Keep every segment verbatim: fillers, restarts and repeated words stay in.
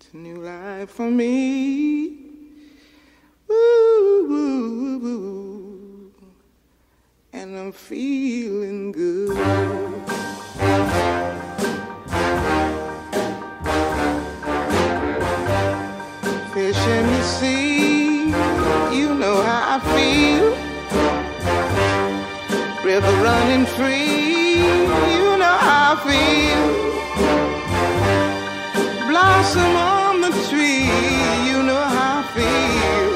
It's a new life for me. Woo, woo, woo. And I'm feeling good. Fish in the sea, you know how I feel. River running free, you know how I feel. Blossom on the tree, you know how I feel.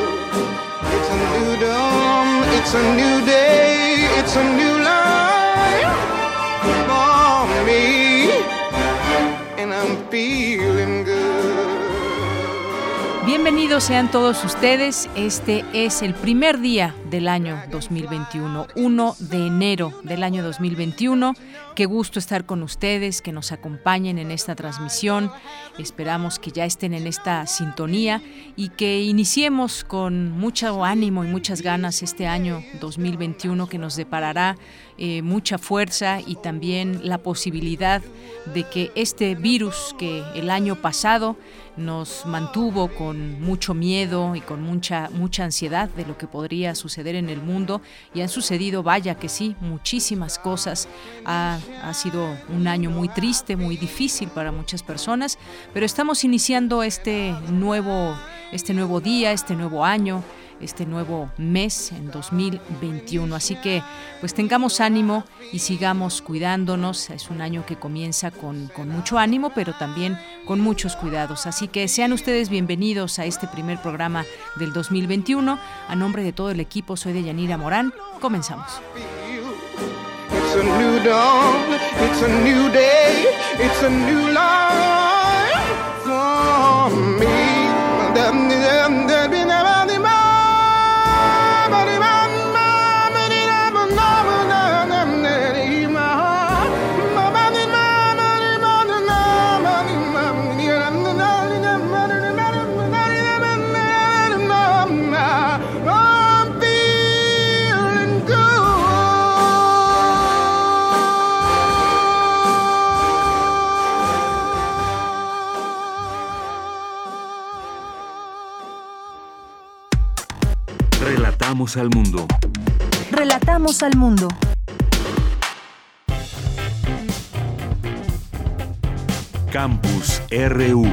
It's a new dawn, it's a new day, it's a new life for me, and I'm feeling good. Bienvenidos sean todos ustedes. Este es el primer día del año dos mil veintiuno, primero de enero del año dos mil veintiuno. Qué gusto estar con ustedes, que nos acompañen en esta transmisión. Esperamos que ya estén en esta sintonía y que iniciemos con mucho ánimo y muchas ganas este año dos mil veintiuno que nos deparará eh, mucha fuerza y también la posibilidad de que este virus que el año pasado nos mantuvo con mucho miedo y con mucha, mucha ansiedad de lo que podría suceder en el mundo, y han sucedido, vaya que sí, muchísimas cosas. Ha, ha sido un año muy triste, muy difícil para muchas personas, pero estamos iniciando este nuevo, este nuevo día, este nuevo año, este nuevo mes en dos mil veintiuno. Así que pues tengamos ánimo y sigamos cuidándonos. Es un año que comienza con, con mucho ánimo, pero también con muchos cuidados. Así que sean ustedes bienvenidos a este primer programa del dos mil veintiuno. A nombre de todo el equipo, soy Deyanira Morán. Comenzamos. It's a new dawn, it's a new day, it's a new life for me. Relatamos al mundo. Relatamos al mundo. Campus R U.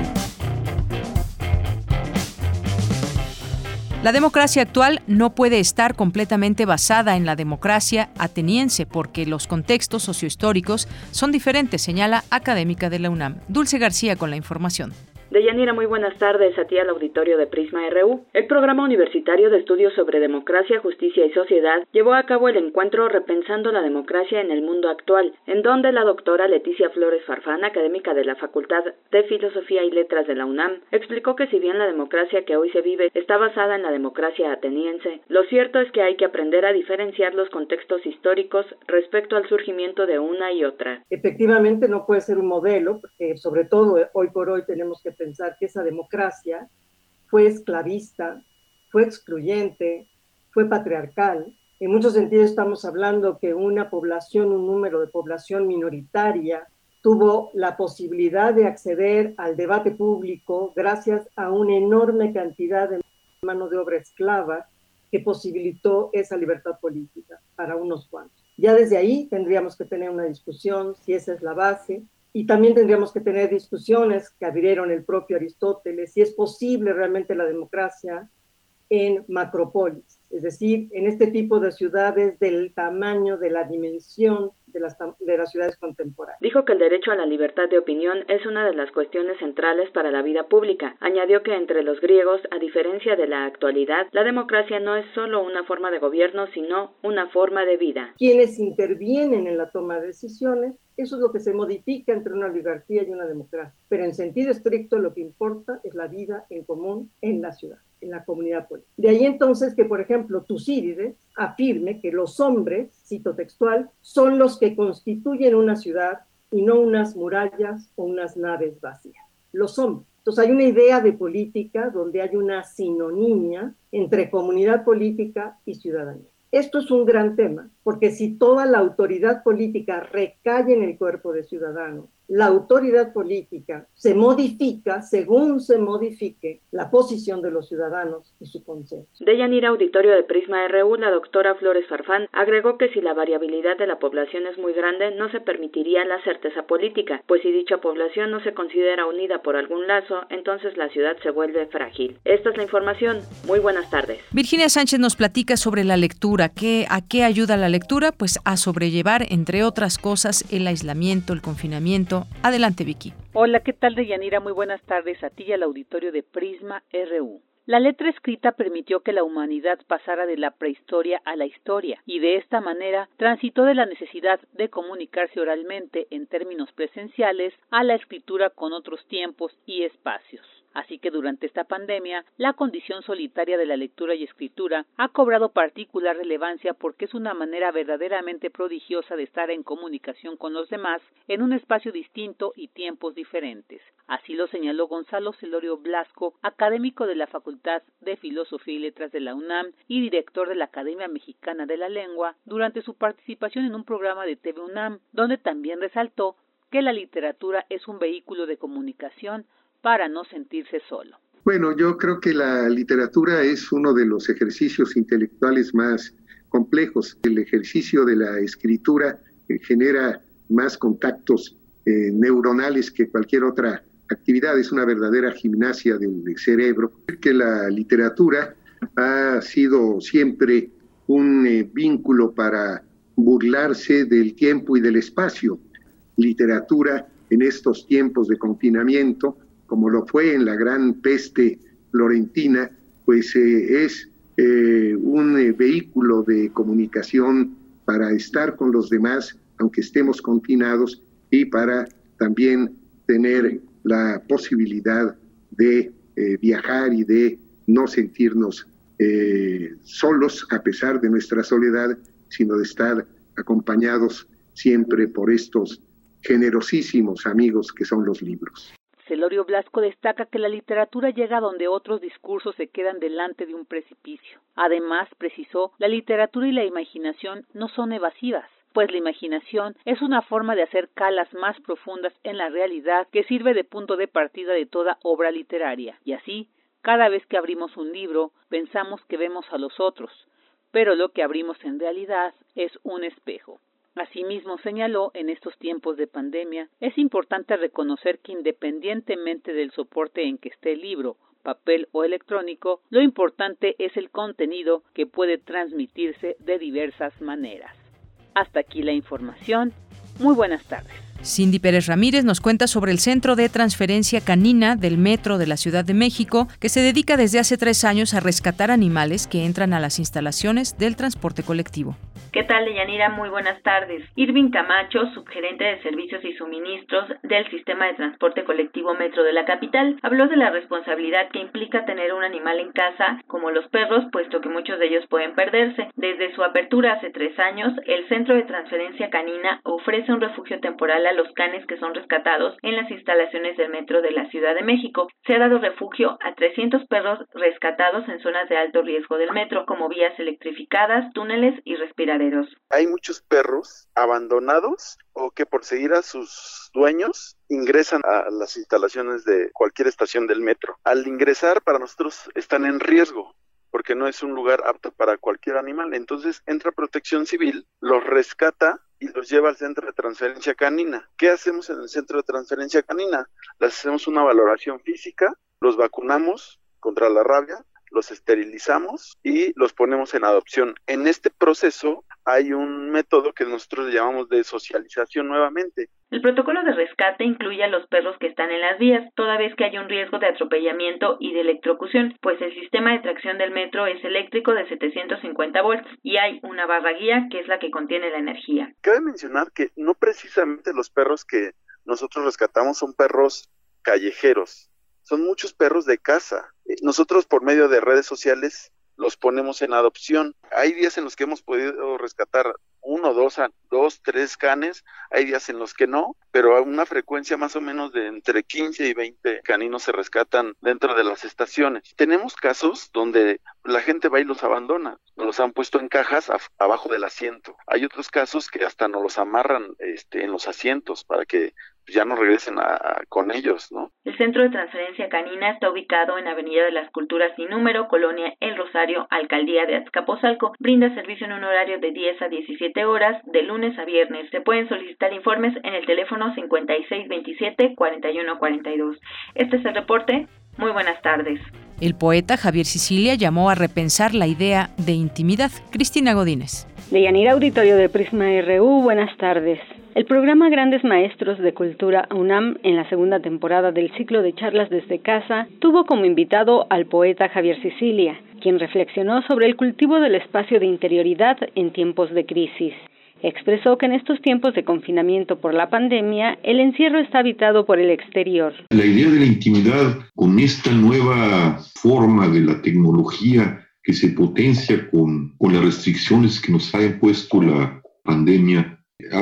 La democracia actual no puede estar completamente basada en la democracia ateniense porque los contextos sociohistóricos son diferentes, señala académica de la UNAM. Dulce García con la información. Deyanira, muy buenas tardes a ti al auditorio de Prisma R U. El Programa Universitario de Estudios sobre Democracia, Justicia y Sociedad llevó a cabo el encuentro Repensando la Democracia en el Mundo Actual, en donde la doctora Leticia Flores Farfán, académica de la Facultad de Filosofía y Letras de la UNAM, explicó que si bien la democracia que hoy se vive está basada en la democracia ateniense, lo cierto es que hay que aprender a diferenciar los contextos históricos respecto al surgimiento de una y otra. Efectivamente no puede ser un modelo, porque sobre todo hoy por hoy tenemos que pensar que esa democracia fue esclavista, fue excluyente, fue patriarcal. En muchos sentidos estamos hablando que una población, un número de población minoritaria, tuvo la posibilidad de acceder al debate público gracias a una enorme cantidad de mano de obra esclava que posibilitó esa libertad política para unos cuantos. Ya desde ahí tendríamos que tener una discusión, si esa es la base, y también tendríamos que tener discusiones que abrieron el propio Aristóteles, si es posible realmente la democracia en macropolis, es decir, en este tipo de ciudades del tamaño, de la dimensión de las, de las ciudades contemporáneas. Dijo que el derecho a la libertad de opinión es una de las cuestiones centrales para la vida pública. Añadió que entre los griegos, a diferencia de la actualidad, la democracia no es solo una forma de gobierno, sino una forma de vida. Quienes intervienen en la toma de decisiones, eso es lo que se modifica entre una oligarquía y una democracia. Pero en sentido estricto lo que importa es la vida en común en la ciudad, en la comunidad política. De ahí entonces que, por ejemplo, Tucídides afirme que los hombres, cito textual, son los que constituyen una ciudad y no unas murallas o unas naves vacías. Los hombres. Entonces hay una idea de política donde hay una sinonimia entre comunidad política y ciudadanía. Esto es un gran tema, porque si toda la autoridad política recae en el cuerpo de ciudadanos, la autoridad política se modifica según se modifique la posición de los ciudadanos y su consenso. Deyanira, auditorio de Prisma R U, la doctora Flores Farfán agregó que si la variabilidad de la población es muy grande, no se permitiría la certeza política, pues si dicha población no se considera unida por algún lazo, entonces la ciudad se vuelve frágil. Esta es la información. Muy buenas tardes. Virginia Sánchez nos platica sobre la lectura. ¿Qué, ¿A qué ayuda la lectura? Pues a sobrellevar, entre otras cosas, el aislamiento, el confinamiento. Adelante, Vicky. Hola, ¿qué tal, Deyanira? Muy buenas tardes a ti y al auditorio de Prisma R U. La letra escrita permitió que la humanidad pasara de la prehistoria a la historia y de esta manera transitó de la necesidad de comunicarse oralmente en términos presenciales a la escritura con otros tiempos y espacios. Así que durante esta pandemia, la condición solitaria de la lectura y escritura ha cobrado particular relevancia porque es una manera verdaderamente prodigiosa de estar en comunicación con los demás en un espacio distinto y tiempos diferentes. Así lo señaló Gonzalo Celorio Blasco, académico de la Facultad de Filosofía y Letras de la UNAM y director de la Academia Mexicana de la Lengua, durante su participación en un programa de T V UNAM, donde también resaltó que la literatura es un vehículo de comunicación para no sentirse solo. Bueno, yo creo que la literatura es uno de los ejercicios intelectuales más complejos. El ejercicio de la escritura eh, genera más contactos eh, neuronales que cualquier otra actividad. Es una verdadera gimnasia del cerebro. Creo que la literatura ha sido siempre un eh, vínculo para burlarse del tiempo y del espacio. Literatura en estos tiempos de confinamiento, como lo fue en la gran peste florentina, pues eh, es eh, un eh, vehículo de comunicación para estar con los demás, aunque estemos confinados, y para también tener la posibilidad de eh, viajar y de no sentirnos eh, solos a pesar de nuestra soledad, sino de estar acompañados siempre por estos generosísimos amigos que son los libros. Celorio Blasco destaca que la literatura llega donde otros discursos se quedan delante de un precipicio. Además, precisó, la literatura y la imaginación no son evasivas, pues la imaginación es una forma de hacer calas más profundas en la realidad que sirve de punto de partida de toda obra literaria. Y así, cada vez que abrimos un libro, pensamos que vemos a los otros, pero lo que abrimos en realidad es un espejo. Asimismo señaló, en estos tiempos de pandemia, es importante reconocer que independientemente del soporte en que esté el libro, papel o electrónico, lo importante es el contenido que puede transmitirse de diversas maneras. Hasta aquí la información. Muy buenas tardes. Cindy Pérez Ramírez nos cuenta sobre el Centro de Transferencia Canina del Metro de la Ciudad de México, que se dedica desde hace tres años a rescatar animales que entran a las instalaciones del transporte colectivo. ¿Qué tal, Deyanira? Muy buenas tardes. Irving Camacho, subgerente de Servicios y Suministros del Sistema de Transporte Colectivo Metro de la Capital, habló de la responsabilidad que implica tener un animal en casa, como los perros, puesto que muchos de ellos pueden perderse. Desde su apertura hace tres años, el Centro de Transferencia Canina ofrece un refugio temporal a los canes que son rescatados en las instalaciones del Metro de la Ciudad de México. Se ha dado refugio a trescientos perros rescatados en zonas de alto riesgo del metro, como vías electrificadas, túneles y respiraderos. Hay muchos perros abandonados o que por seguir a sus dueños ingresan a las instalaciones de cualquier estación del metro. Al ingresar, para nosotros están en riesgo. porque no es un lugar apto para cualquier animal. Entonces entra Protección Civil, los rescata y los lleva al Centro de Transferencia Canina. ¿Qué hacemos en el Centro de Transferencia Canina? Les hacemos una valoración física, los vacunamos contra la rabia, los esterilizamos y los ponemos en adopción. En este proceso hay un método que nosotros le llamamos de socialización nuevamente. El protocolo de rescate incluye a los perros que están en las vías, toda vez que hay un riesgo de atropellamiento y de electrocución, pues el sistema de tracción del metro es eléctrico de setecientos cincuenta volts y hay una barra guía que es la que contiene la energía. Cabe mencionar que no precisamente los perros que nosotros rescatamos son perros callejeros, son muchos perros de caza. Nosotros por medio de redes sociales los ponemos en adopción. Hay días en los que hemos podido rescatar uno, dos, dos, tres canes, hay días en los que no, pero a una frecuencia más o menos de entre quince y veinte caninos se rescatan dentro de las estaciones. Tenemos casos donde la gente va y los abandona, los han puesto en cajas af- abajo del asiento. Hay otros casos que hasta nos los amarran este, en los asientos para que ya no regresen a, a, con ellos, ¿no? El Centro de Transferencia Canina está ubicado en Avenida de las Culturas sin número, Colonia El Rosario, Alcaldía de Azcapotzalco. Brinda servicio en un horario de diez a diecisiete horas, de lunes a viernes. Se pueden solicitar informes en el teléfono cincuenta y seis veintisiete cuarenta y uno cuarenta y dos. Este es el reporte. Muy buenas tardes. El poeta Javier Sicilia llamó a repensar la idea de intimidad. Cristina Godínez. Deyanira, auditorio de Prisma R U, buenas tardes. El programa Grandes Maestros de Cultura UNAM, en la segunda temporada del ciclo de charlas desde casa, tuvo como invitado al poeta Javier Sicilia, quien reflexionó sobre el cultivo del espacio de interioridad en tiempos de crisis. Expresó que en estos tiempos de confinamiento por la pandemia, el encierro está habitado por el exterior. La idea de la intimidad, con esta nueva forma de la tecnología que se potencia con, con las restricciones que nos ha impuesto la pandemia,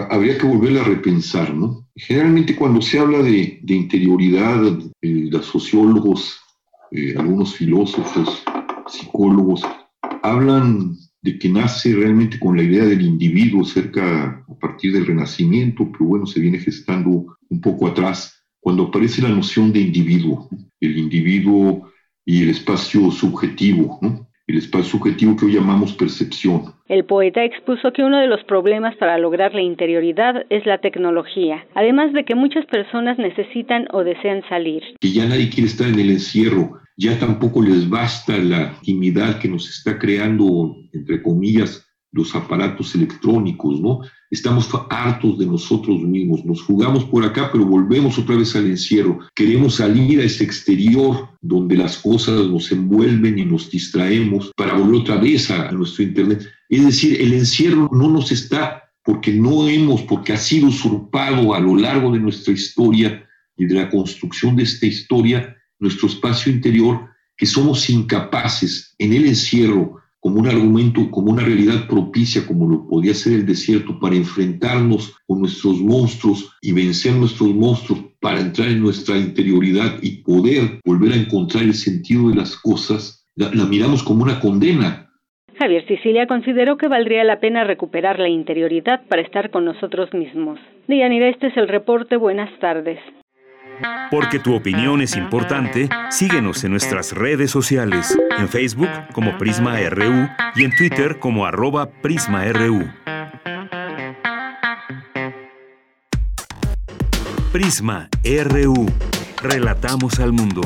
habría que volverla a repensar, ¿no? Generalmente cuando se habla de, de interioridad, eh, los sociólogos, eh, algunos filósofos, psicólogos, hablan de que nace realmente con la idea del individuo cerca a partir del Renacimiento, pero bueno, se viene gestando un poco atrás, cuando aparece la noción de individuo, el individuo y el espacio subjetivo, ¿no? El espacio subjetivo que hoy llamamos percepción. El poeta expuso que uno de los problemas para lograr la interioridad es la tecnología, además de que muchas personas necesitan o desean salir. Que ya nadie quiere estar en el encierro, ya tampoco les basta la intimidad que nos está creando, entre comillas, los aparatos electrónicos, ¿no? Estamos hartos de nosotros mismos, nos jugamos por acá, pero volvemos otra vez al encierro. Queremos salir a ese exterior donde las cosas nos envuelven y nos distraemos para volver otra vez a, a nuestro internet. Es decir, el encierro no nos está, porque no hemos, porque ha sido usurpado a lo largo de nuestra historia y de la construcción de esta historia, nuestro espacio interior, que somos incapaces en el encierro, como un argumento, como una realidad propicia, como lo podía ser el desierto, para enfrentarnos con nuestros monstruos y vencer nuestros monstruos, para entrar en nuestra interioridad y poder volver a encontrar el sentido de las cosas, la, la miramos como una condena. Javier Sicilia consideró que valdría la pena recuperar la interioridad para estar con nosotros mismos. Deyanira, este es el reporte. Buenas tardes. Porque tu opinión es importante, síguenos en nuestras redes sociales, en Facebook como Prisma R U y en Twitter como arroba Prisma R U. Prisma R U. Relatamos al mundo.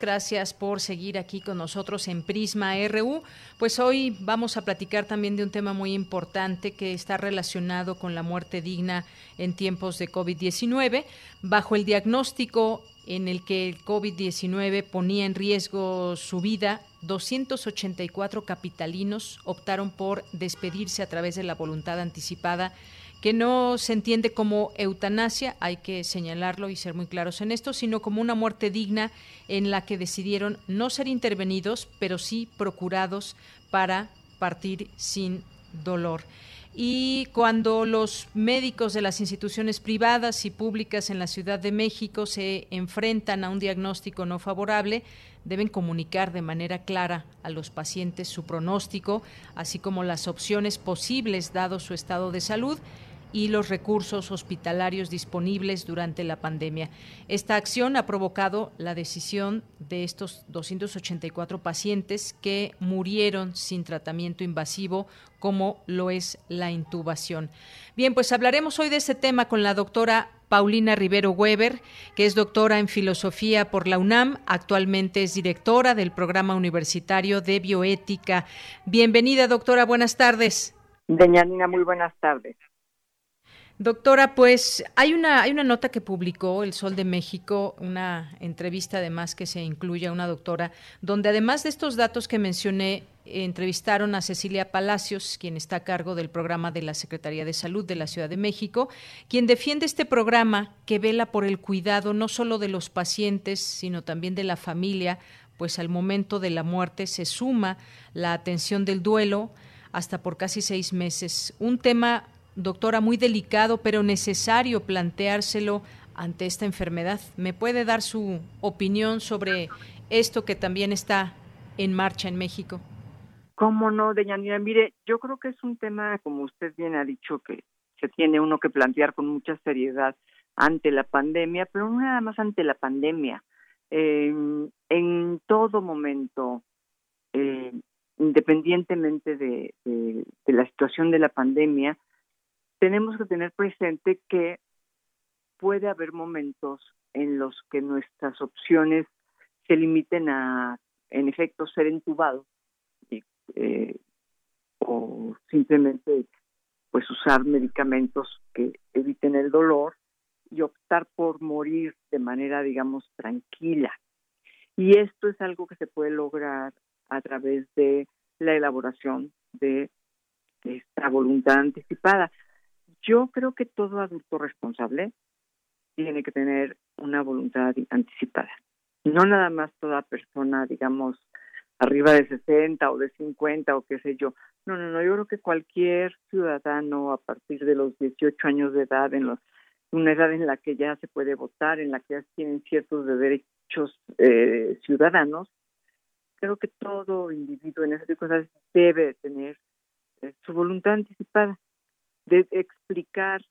Gracias por seguir aquí con nosotros en Prisma R U. Pues hoy vamos a platicar también de un tema muy importante que está relacionado con la muerte digna en tiempos de covid diecinueve. Bajo el diagnóstico en el que el covid diecinueve ponía en riesgo su vida, doscientos ochenta y cuatro capitalinos optaron por despedirse a través de la voluntad anticipada, que no se entiende como eutanasia, hay que señalarlo y ser muy claros en esto, sino como una muerte digna en la que decidieron no ser intervenidos, pero sí procurados para partir sin dolor. Y cuando los médicos de las instituciones privadas y públicas en la Ciudad de México se enfrentan a un diagnóstico no favorable, deben comunicar de manera clara a los pacientes su pronóstico, así como las opciones posibles dado su estado de salud, y los recursos hospitalarios disponibles durante la pandemia. Esta acción ha provocado la decisión de estos doscientos ochenta y cuatro pacientes que murieron sin tratamiento invasivo, como lo es la intubación. Bien, pues hablaremos hoy de este tema con la doctora Paulina Rivero Weber, que es doctora en filosofía por la UNAM, actualmente es directora del Programa Universitario de Bioética. Bienvenida, doctora, buenas tardes. Deyanira, muy buenas tardes. Doctora, pues hay una hay una nota que publicó El Sol de México, una entrevista además que se incluye a una doctora, donde además de estos datos que mencioné, entrevistaron a Cecilia Palacios, quien está a cargo del programa de la Secretaría de Salud de la Ciudad de México, quien defiende este programa que vela por el cuidado no solo de los pacientes, sino también de la familia, pues al momento de la muerte se suma la atención del duelo hasta por casi seis meses. Un tema, doctora, muy delicado, pero necesario planteárselo ante esta enfermedad. ¿Me puede dar su opinión sobre esto que también está en marcha en México? ¿Cómo no, Deyanira? Mire, yo creo que es un tema, como usted bien ha dicho, que se tiene uno que plantear con mucha seriedad ante la pandemia, pero no nada más ante la pandemia. Eh, en todo momento, eh, independientemente de, de, de la situación de la pandemia, tenemos que tener presente que puede haber momentos en los que nuestras opciones se limiten a, en efecto, ser entubados y, eh, o simplemente pues usar medicamentos que eviten el dolor y optar por morir de manera, digamos, tranquila. Y esto es algo que se puede lograr a través de la elaboración de esta voluntad anticipada. Yo creo que todo adulto responsable tiene que tener una voluntad anticipada. No nada más toda persona, digamos, arriba de sesenta o de cincuenta o qué sé yo. No, no, no. Yo creo que cualquier ciudadano a partir de los dieciocho años de edad, en los, una edad en la que ya se puede votar, en la que ya tienen ciertos derechos eh, ciudadanos, creo que todo individuo en esas circunstancias debe tener eh, su voluntad anticipada, de explicar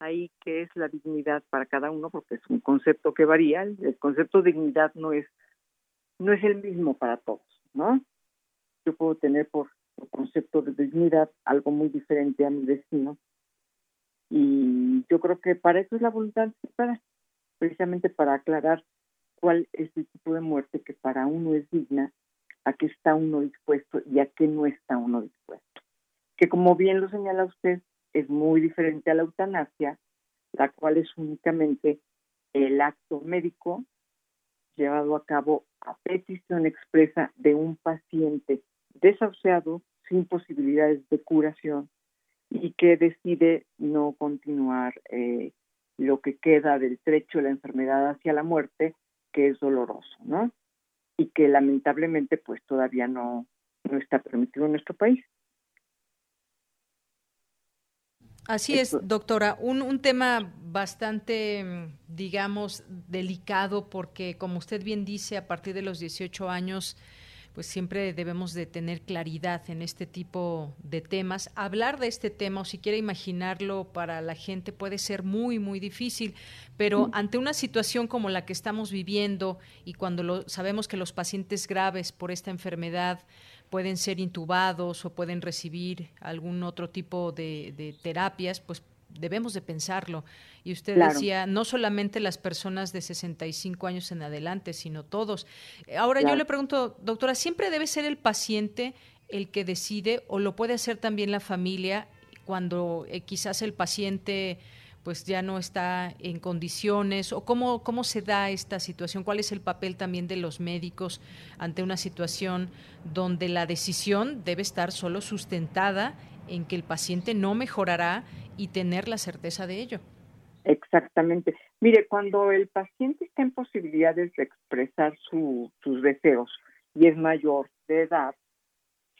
ahí qué es la dignidad para cada uno, porque es un concepto que varía. El concepto de dignidad no es no es el mismo para todos, ¿no? Yo puedo tener por, por concepto de dignidad algo muy diferente a mi vecino, y yo creo que para eso es la voluntad, para, precisamente para aclarar cuál es el tipo de muerte que para uno es digna, a qué está uno dispuesto y a qué no está uno dispuesto. Que como bien lo señala usted, es muy diferente a la eutanasia, la cual es únicamente el acto médico llevado a cabo a petición expresa de un paciente desahuciado, sin posibilidades de curación, y que decide no continuar eh, lo que queda del trecho de la enfermedad hacia la muerte, que es doloroso, ¿no? Y que lamentablemente pues todavía no, no está permitido en nuestro país. Así es, doctora. Un, un tema bastante, digamos, delicado porque, como usted bien dice, a partir de los dieciocho años, pues siempre debemos de tener claridad en este tipo de temas. Hablar de este tema o siquiera imaginarlo para la gente puede ser muy, muy difícil, pero ante una situación como la que estamos viviendo y cuando lo, sabemos que los pacientes graves por esta enfermedad pueden ser intubados o pueden recibir algún otro tipo de, de terapias, pues debemos de pensarlo. Y usted claro. decía, no solamente las personas de sesenta y cinco años en adelante, sino todos. Ahora claro. yo le pregunto, doctora, ¿siempre debe ser el paciente el que decide o lo puede hacer también la familia cuando eh, quizás el paciente pues ya no está en condiciones? ¿O cómo, cómo se da esta situación? ¿Cuál es el papel también de los médicos ante una situación donde la decisión debe estar solo sustentada en que el paciente no mejorará y tener la certeza de ello? Exactamente. Mire, cuando el paciente está en posibilidades de expresar su, sus deseos y es mayor de edad,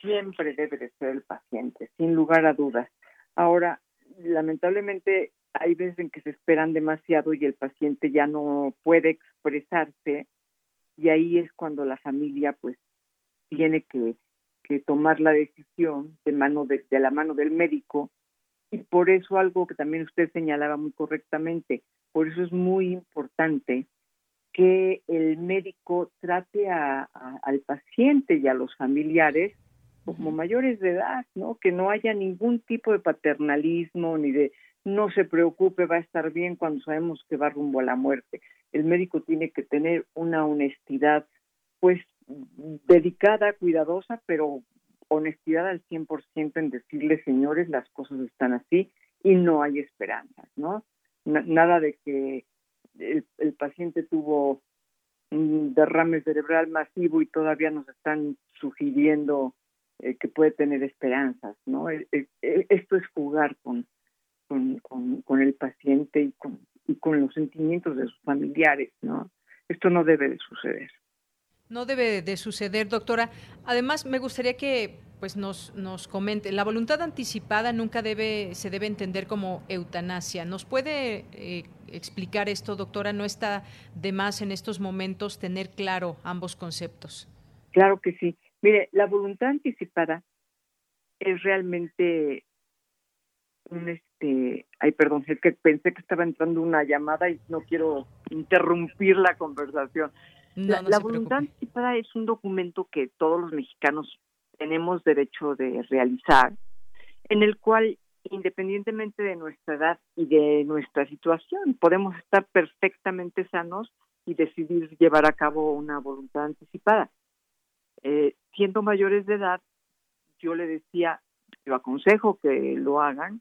siempre debe de ser el paciente, sin lugar a dudas. Ahora, lamentablemente, hay veces en que se esperan demasiado y el paciente ya no puede expresarse, y ahí es cuando la familia pues tiene que, que tomar la decisión de mano de, de la mano del médico y por eso algo que también usted señalaba muy correctamente, por eso es muy importante que el médico trate a, a, al paciente y a los familiares como mayores de edad, ¿no? Que no haya ningún tipo de paternalismo ni de no se preocupe, va a estar bien, cuando sabemos que va rumbo a la muerte. El médico tiene que tener una honestidad, pues, dedicada, cuidadosa, pero honestidad al cien por ciento en decirle, señores, las cosas están así y no hay esperanzas, ¿no? N- nada de que el, el paciente tuvo un derrame cerebral masivo y todavía nos están sugiriendo eh, que puede tener esperanzas, ¿no? El, el, el, esto es jugar con Con, con, con el paciente y con, y con los sentimientos de sus familiares, ¿no? Esto no debe de suceder. No debe de suceder, doctora. Además, me gustaría que pues nos, nos comente, la voluntad anticipada nunca debe se debe entender como eutanasia. ¿Nos puede eh, explicar esto, doctora? ¿No está de más en estos momentos tener claro ambos conceptos? Claro que sí. Mire, la voluntad anticipada es realmente un este, ay, perdón, es que pensé que estaba entrando una llamada y no quiero interrumpir la conversación. No, la no la voluntad preocupe. anticipada es un documento que todos los mexicanos tenemos derecho de realizar, en el cual, independientemente de nuestra edad y de nuestra situación, podemos estar perfectamente sanos y decidir llevar a cabo una voluntad anticipada. Eh, siendo mayores de edad, yo le decía, yo aconsejo que lo hagan,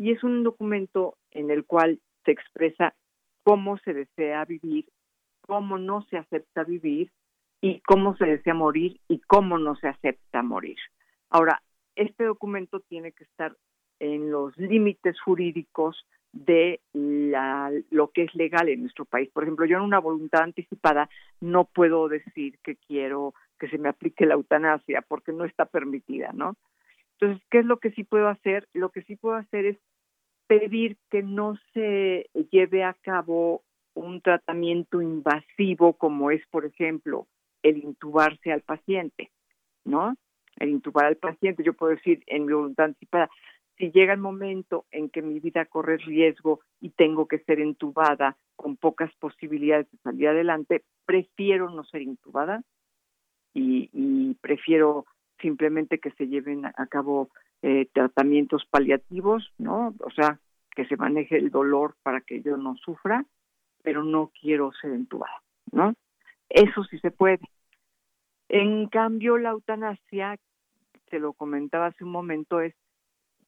y es un documento en el cual se expresa cómo se desea vivir, cómo no se acepta vivir, y cómo se desea morir y cómo no se acepta morir. Ahora, este documento tiene que estar en los límites jurídicos de la, lo que es legal en nuestro país. Por ejemplo, yo en una voluntad anticipada no puedo decir que quiero que se me aplique la eutanasia porque no está permitida, ¿no? Entonces, ¿qué es lo que sí puedo hacer? Lo que sí puedo hacer es pedir que no se lleve a cabo un tratamiento invasivo como es, por ejemplo, el intubarse al paciente, ¿no? El intubar al paciente, yo puedo decir en mi voluntad anticipada, si llega el momento en que mi vida corre riesgo y tengo que ser intubada con pocas posibilidades de salir adelante, prefiero no ser intubada y, y prefiero simplemente que se lleven a cabo eh, tratamientos paliativos, ¿no? O sea, que se maneje el dolor para que yo no sufra, pero no quiero ser entubada, ¿no? Eso sí se puede. En cambio, la eutanasia, se lo comentaba hace un momento, es,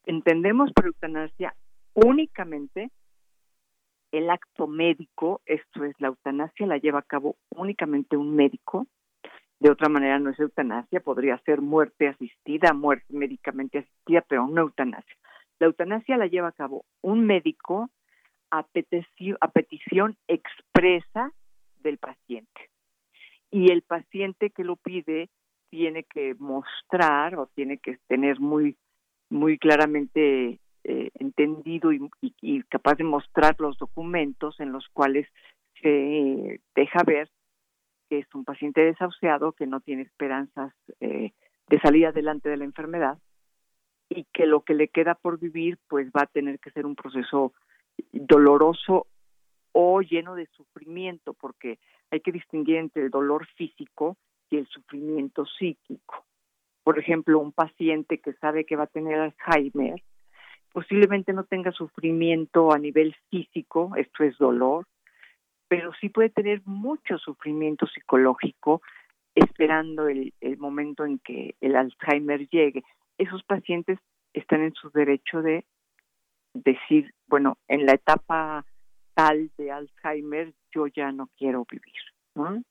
entendemos por eutanasia únicamente el acto médico, esto es, la eutanasia la lleva a cabo únicamente un médico. De otra manera no es eutanasia, podría ser muerte asistida, muerte médicamente asistida, pero no eutanasia. La eutanasia la lleva a cabo un médico a, petici- a petición expresa del paciente. Y el paciente que lo pide tiene que mostrar o tiene que tener muy, muy claramente eh, entendido y, y, y capaz de mostrar los documentos en los cuales se deja ver que es un paciente desahuciado, que no tiene esperanzas eh, de salir adelante de la enfermedad y que lo que le queda por vivir pues va a tener que ser un proceso doloroso o lleno de sufrimiento, porque hay que distinguir entre el dolor físico y el sufrimiento psíquico. Por ejemplo, un paciente que sabe que va a tener Alzheimer posiblemente no tenga sufrimiento a nivel físico, esto es dolor, pero sí puede tener mucho sufrimiento psicológico esperando el, el momento en que el Alzheimer llegue. Esos pacientes están en su derecho de decir, bueno, en la etapa tal de Alzheimer yo ya no quiero vivir, ¿no?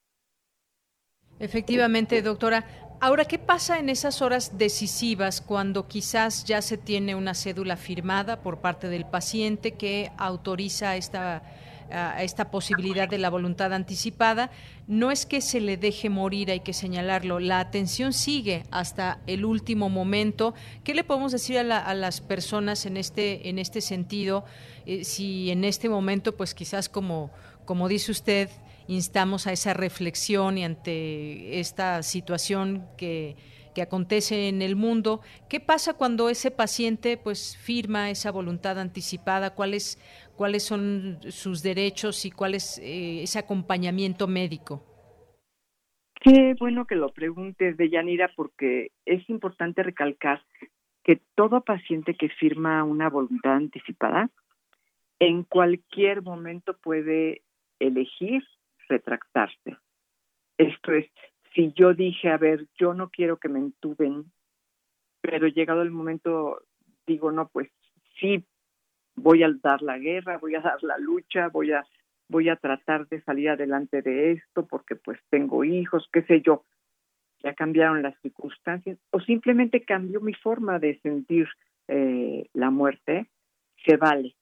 Efectivamente, doctora. Ahora, ¿qué pasa en esas horas decisivas cuando quizás ya se tiene una cédula firmada por parte del paciente que autoriza esta a esta posibilidad de la voluntad anticipada? No es que se le deje morir, hay que señalarlo, la atención sigue hasta el último momento. ¿Qué le podemos decir a, la, a las personas en este, en este sentido? Eh, si en este momento, pues quizás como, como dice usted, instamos a esa reflexión y ante esta situación que que acontece en el mundo. ¿Qué pasa cuando ese paciente pues firma esa voluntad anticipada? ¿Cuáles, cuáles son sus derechos y cuál es eh, ese acompañamiento médico? Qué bueno que lo preguntes, Deyanira, porque es importante recalcar que todo paciente que firma una voluntad anticipada en cualquier momento puede elegir retractarse. Esto es, si yo dije, a ver, yo no quiero que me entuben, pero llegado el momento digo, no, pues sí, voy a dar la guerra, voy a dar la lucha, voy a voy a tratar de salir adelante de esto porque pues tengo hijos, qué sé yo, ya cambiaron las circunstancias, o simplemente cambió mi forma de sentir eh, la muerte, se vale.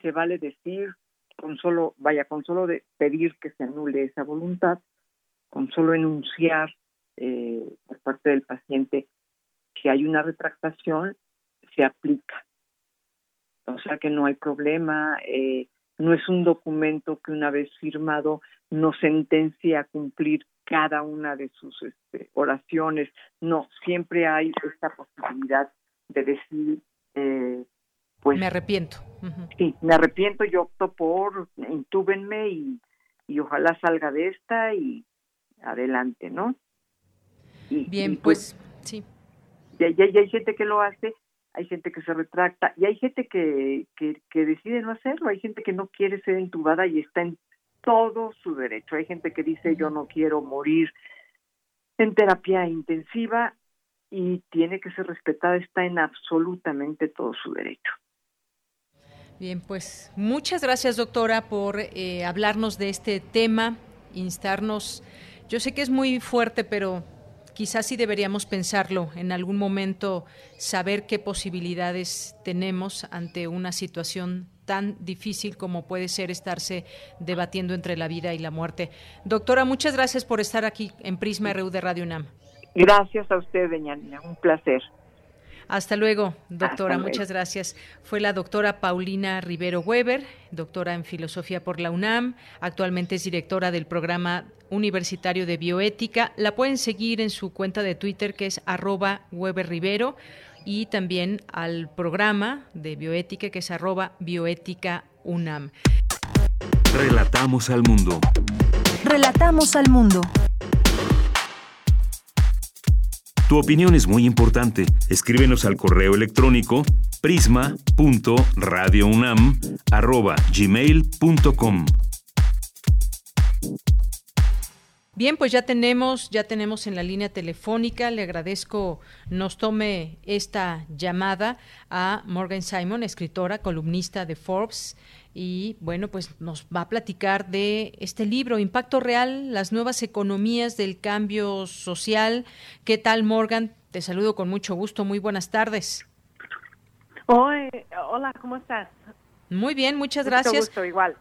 Se vale decir, con solo, vaya, con solo de pedir que se anule esa voluntad, con solo enunciar eh, por parte del paciente que hay una retractación, se aplica. O sea que no hay problema, eh, no es un documento que una vez firmado nos sentencia a cumplir cada una de sus este, oraciones. No, siempre hay esta posibilidad de decir... Eh, Pues, me arrepiento. Uh-huh. Sí, me arrepiento, yo opto por intúbenme y, y ojalá salga de esta y adelante, ¿no? Y, Bien, y pues, pues, sí. Y hay, y hay gente que lo hace, hay gente que se retracta y hay gente que, que, que decide no hacerlo, hay gente que no quiere ser entubada y está en todo su derecho. Hay gente que dice yo no quiero morir en terapia intensiva y tiene que ser respetada, está en absolutamente todo su derecho. Bien, pues muchas gracias, doctora, por eh, hablarnos de este tema, instarnos. Yo sé que es muy fuerte, pero quizás sí deberíamos pensarlo en algún momento, saber qué posibilidades tenemos ante una situación tan difícil como puede ser estarse debatiendo entre la vida y la muerte. Doctora, muchas gracias por estar aquí en Prisma R U de Radio UNAM. Gracias a usted, Deyanira, un placer. Hasta luego, doctora. Hasta luego. Muchas gracias. Fue la doctora Paulina Rivero Weber, doctora en Filosofía por la UNAM, actualmente es directora del Programa Universitario de Bioética. La pueden seguir en su cuenta de Twitter, que es arroba Weber Rivero, y también al programa de Bioética, que es arroba Bioética UNAM. Relatamos al mundo. Relatamos al mundo. Tu opinión es muy importante. Escríbenos al correo electrónico prisma punto radio unam arroba gmail punto com. Bien, pues ya tenemos, ya tenemos en la línea telefónica, le agradezco nos tome esta llamada a Morgan Simon, escritora, columnista de Forbes, y bueno, pues nos va a platicar de este libro, Impacto Real, las nuevas economías del cambio social. ¿Qué tal, Morgan? Te saludo con mucho gusto, muy buenas tardes. Hola, ¿cómo estás? Muy bien, muchas gracias. Mucho gusto, igual.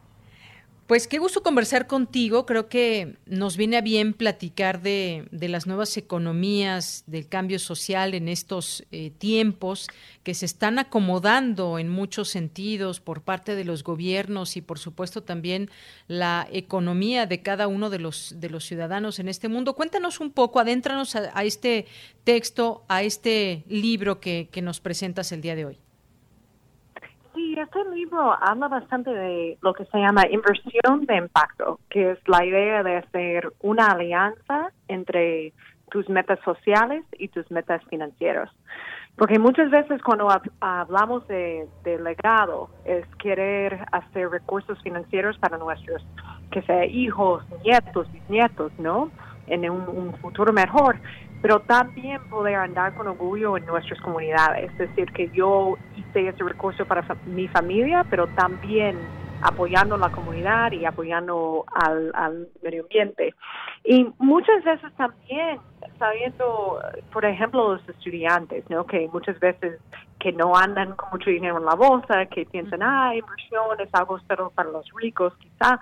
Pues qué gusto conversar contigo, creo que nos viene a bien platicar de, de las nuevas economías, del cambio social en estos eh, tiempos que se están acomodando en muchos sentidos por parte de los gobiernos y por supuesto también la economía de cada uno de los, de los ciudadanos en este mundo. Cuéntanos un poco, adéntranos a, a este texto, a este libro que, que nos presentas el día de hoy. Sí, este libro habla bastante de lo que se llama inversión de impacto, que es la idea de hacer una alianza entre tus metas sociales y tus metas financieras. Porque muchas veces cuando hablamos de, de legado es querer hacer recursos financieros para nuestros, que sea hijos, nietos, bisnietos, ¿no? En un, un futuro mejor, pero también poder andar con orgullo en nuestras comunidades, es decir, que yo hice ese recurso para fa- mi familia, pero también apoyando la comunidad y apoyando al, al medio ambiente. Y muchas veces también sabiendo, por ejemplo, los estudiantes, ¿no? Que muchas veces que no andan con mucho dinero en la bolsa, que piensan, ah, inversión es algo solo para los ricos, quizá,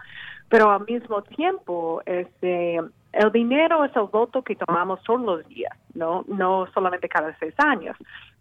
pero al mismo tiempo, este... el dinero es el voto que tomamos todos los días, ¿no? No solamente cada seis años,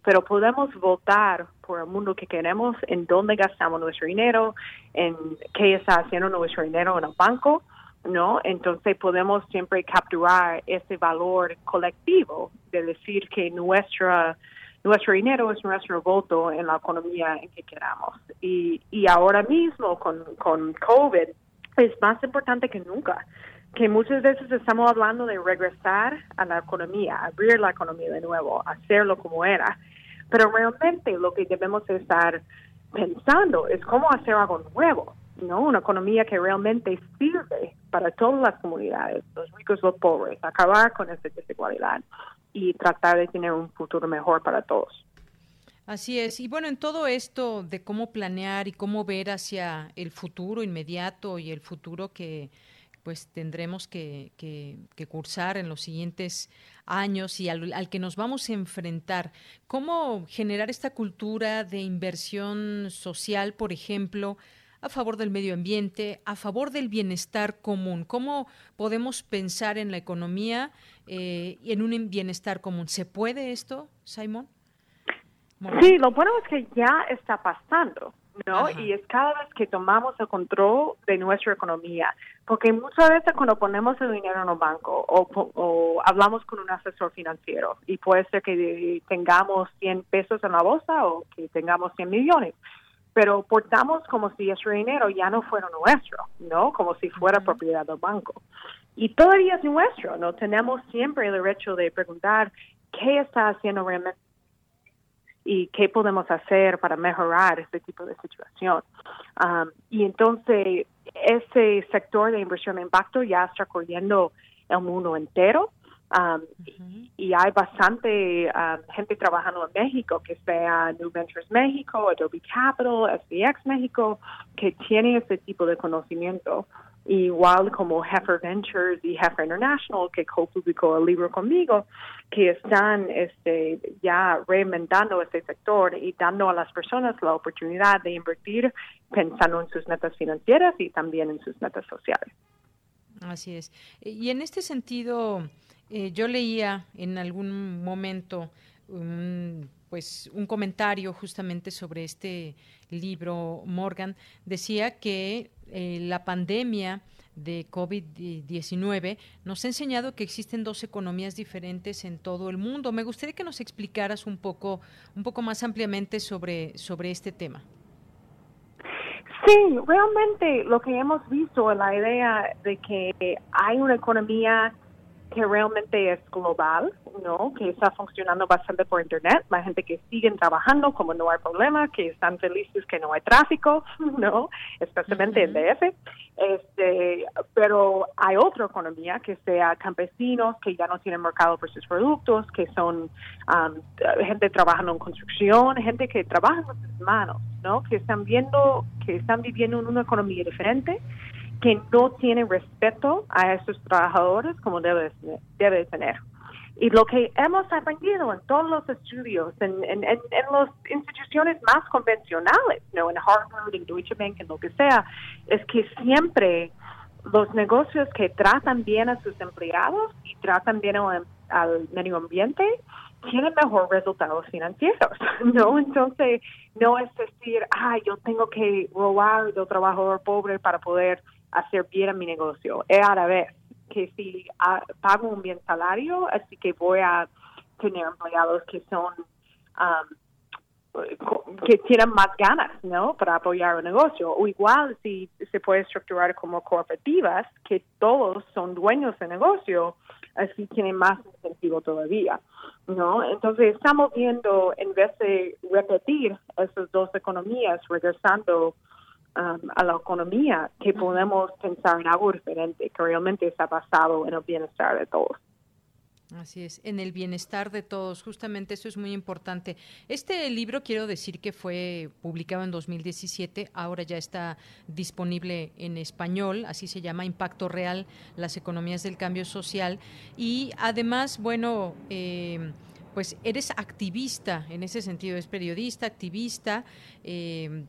pero podemos votar por el mundo que queremos, en dónde gastamos nuestro dinero, en qué está haciendo nuestro dinero en el banco, ¿no? Entonces podemos siempre capturar ese valor colectivo de decir que nuestra nuestro dinero es nuestro voto en la economía en que queramos. Y, y ahora mismo con, con COVID es más importante que nunca, que muchas veces estamos hablando de regresar a la economía, abrir la economía de nuevo, hacerlo como era. Pero realmente lo que debemos estar pensando es cómo hacer algo nuevo, ¿no? Una economía que realmente sirve para todas las comunidades, los ricos, los pobres, acabar con esa desigualdad y tratar de tener un futuro mejor para todos. Así es. Y bueno, en todo esto de cómo planear y cómo ver hacia el futuro inmediato y el futuro que pues tendremos que, que, que cursar en los siguientes años y al, al que nos vamos a enfrentar. ¿Cómo generar esta cultura de inversión social, por ejemplo, a favor del medio ambiente, a favor del bienestar común? ¿Cómo podemos pensar en la economía eh, y en un bienestar común? ¿Se puede esto, Simon? Bueno. Sí, lo bueno es que ya está pasando, ¿no? Ajá. Y es cada vez que tomamos el control de nuestra economía, porque muchas veces cuando ponemos el dinero en un banco o, o hablamos con un asesor financiero y puede ser que tengamos cien pesos en la bolsa o que tengamos cien millones, pero portamos como si ese dinero ya no fuera nuestro, ¿no? Como si fuera propiedad del banco. Y todavía es nuestro, ¿no? Tenemos siempre el derecho de preguntar qué está haciendo realmente y qué podemos hacer para mejorar este tipo de situación. Um, y entonces, ese sector de inversión de impacto ya está corriendo el mundo entero. Um, uh-huh. Y hay bastante uh, gente trabajando en México, que sea New Ventures México, Adobe Capital, S D X México, que tiene este tipo de conocimiento. Igual como Heifer Ventures y Heifer International, que copublicó el libro conmigo, que están este, ya reinventando este sector y dando a las personas la oportunidad de invertir pensando en sus metas financieras y también en sus metas sociales. Así es. Y en este sentido, Eh, yo leía en algún momento um, pues un comentario justamente sobre este libro, Morgan. Decía que eh, la pandemia de covid diecinueve nos ha enseñado que existen dos economías diferentes en todo el mundo. Me gustaría que nos explicaras un poco, un poco más ampliamente sobre, sobre este tema. Sí, realmente lo que hemos visto es la idea de que hay una economía que realmente es global, ¿no? Que está funcionando bastante por internet, la gente que siguen trabajando como no hay problema, que están felices que no hay tráfico, ¿no? Especialmente en D F. Este, pero hay otra economía que sea campesinos que ya no tienen mercado por sus productos, que son um, gente trabajando en construcción, gente que trabaja con sus manos, ¿no? Que están viendo, que están viviendo en una economía diferente, que no tiene respeto a esos trabajadores como debe, debe tener. Y lo que hemos aprendido en todos los estudios, en, en, en, en las instituciones más convencionales, ¿no? En Harvard, en Deutsche Bank, en lo que sea, es que siempre los negocios que tratan bien a sus empleados y tratan bien a, al medio ambiente tienen mejor resultados financieros, ¿no? Entonces, no es decir, ah, yo tengo que robar de un trabajador pobre para poder hacer bien a mi negocio. Es a la vez que si ah, pago un bien salario, así que voy a tener empleados que son um, que tienen más ganas, ¿no? Para apoyar un negocio. O igual si se puede estructurar como cooperativas, que todos son dueños de negocio, así tienen más incentivo todavía, ¿no? Entonces estamos viendo, en vez de repetir esas dos economías, regresando Um, a la economía, que podemos pensar en algo diferente, que realmente está basado en el bienestar de todos. Así es, en el bienestar de todos, justamente eso es muy importante. Este libro, quiero decir que fue publicado en dos mil diecisiete, ahora ya está disponible en español, así se llama Impacto Real, las economías del cambio social, y además, bueno, eh, pues eres activista, en ese sentido, es periodista, activista, eh,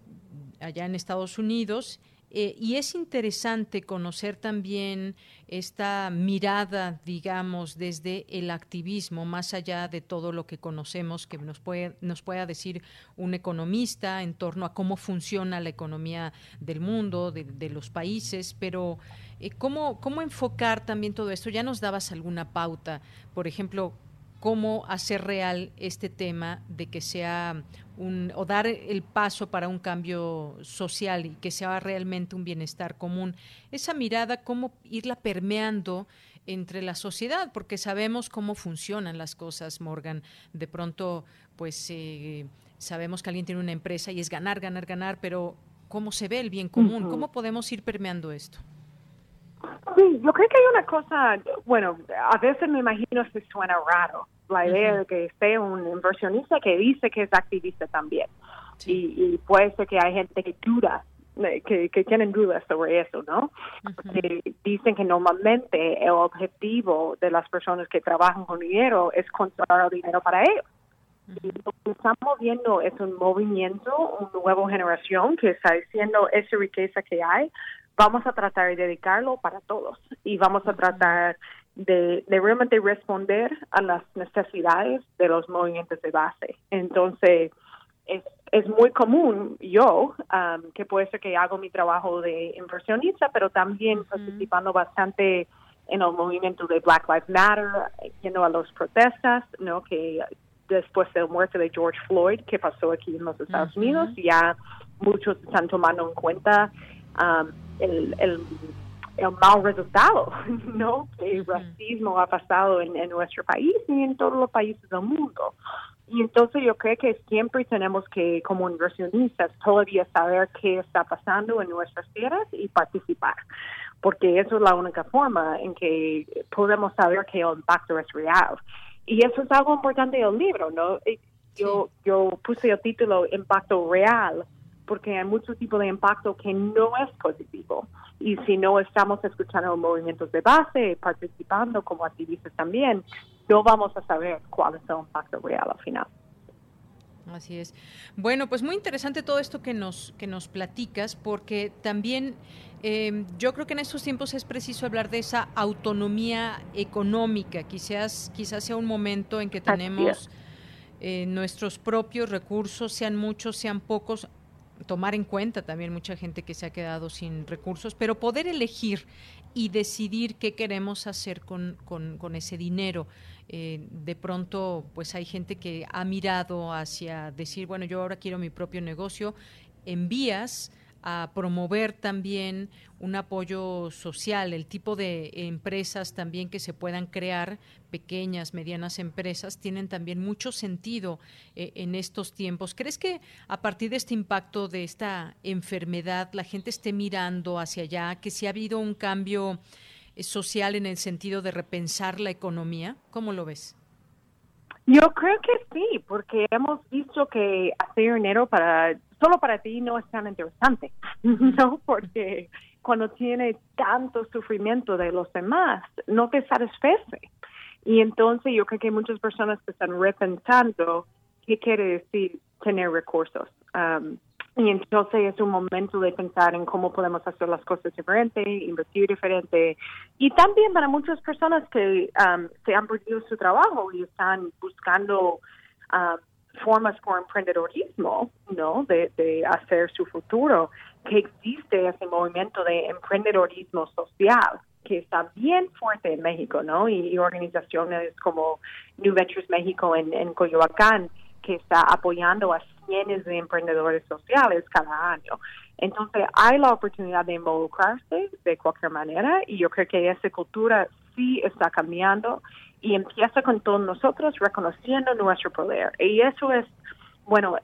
allá en Estados Unidos Eh, y es interesante conocer también esta mirada, digamos, desde el activismo, más allá de todo lo que conocemos, que nos puede, nos pueda decir un economista en torno a cómo funciona la economía del mundo, de, de los países, pero eh, ¿cómo, cómo enfocar también todo esto? Ya nos dabas alguna pauta, por ejemplo, cómo hacer real este tema de que sea un, o dar el paso para un cambio social y que sea realmente un bienestar común. Esa mirada, cómo irla permeando entre la sociedad, porque sabemos cómo funcionan las cosas, Morgan. De pronto, pues eh, sabemos que alguien tiene una empresa y es ganar, ganar, ganar, pero ¿cómo se ve el bien común? Uh-huh. ¿Cómo podemos ir permeando esto? Sí, yo creo que hay una cosa, bueno, a veces me imagino que suena raro la idea uh-huh. de que esté un inversionista que dice que es activista también. Sí. Y, y puede ser que hay gente que duda, que, que tienen dudas sobre eso, ¿no? Uh-huh. Que dicen que normalmente el objetivo de las personas que trabajan con dinero es conservar el dinero para ellos. Y lo que estamos viendo es un movimiento, una nueva generación que está diciendo esa riqueza que hay, vamos a tratar de dedicarlo para todos y vamos a tratar de, de realmente responder a las necesidades de los movimientos de base. Entonces, es, es muy común yo, um, que puede ser que hago mi trabajo de inversionista, pero también mm. participando bastante en el movimiento de Black Lives Matter, yendo a las protestas, ¿no? Que después de la muerte de George Floyd, que pasó aquí en los Estados uh-huh. Unidos, ya muchos están tomando en cuenta um, el, el, el mal resultado, ¿no? Que el uh-huh. racismo ha pasado en, en nuestro país y en todos los países del mundo. Y entonces yo creo que siempre tenemos que, como inversionistas, todavía saber qué está pasando en nuestras tierras y participar, porque eso es la única forma en que podemos saber que el impacto es real. Y eso es algo importante del libro, ¿no? Yo sí. yo puse el título Impacto Real, porque hay mucho tipo de impacto que no es positivo. Y si no estamos escuchando movimientos de base, participando como activistas también, no vamos a saber cuál es el impacto real al final. Así es. Bueno, pues muy interesante todo esto que nos que nos platicas, porque también eh, yo creo que en estos tiempos es preciso hablar de esa autonomía económica. Quizás quizás sea un momento en que tenemos eh, nuestros propios recursos, sean muchos, sean pocos, tomar en cuenta también mucha gente que se ha quedado sin recursos, pero poder elegir y decidir qué queremos hacer con, con, con ese dinero. Eh, de pronto, pues hay gente que ha mirado hacia decir, bueno, yo ahora quiero mi propio negocio, en vías a promover también un apoyo social, el tipo de empresas también que se puedan crear, pequeñas, medianas empresas, tienen también mucho sentido eh, en estos tiempos. ¿Crees que a partir de este impacto de esta enfermedad la gente esté mirando hacia allá, que si ha habido un cambio eh, social en el sentido de repensar la economía? ¿Cómo lo ves? Yo creo que sí, porque hemos visto que hacer dinero para solo para ti no es tan interesante, ¿no? Porque cuando tienes tanto sufrimiento de los demás, no te satisface. Y entonces yo creo que hay muchas personas que están repensando qué quiere decir tener recursos. Um, y entonces es un momento de pensar en cómo podemos hacer las cosas diferentes, invertir diferente. Y también para muchas personas que um, se han perdido su trabajo y están buscando uh, formas con emprendedorismo, ¿no? De, de hacer su futuro, que existe ese movimiento de emprendedorismo social que está bien fuerte en México, ¿no? Y, y organizaciones como New Ventures México en, en Coyoacán, que está apoyando a cientos de emprendedores sociales cada año. Entonces, hay la oportunidad de involucrarse de cualquier manera y yo creo que esa cultura sí está cambiando y empieza con todos nosotros reconociendo nuestro poder. Y eso es, bueno,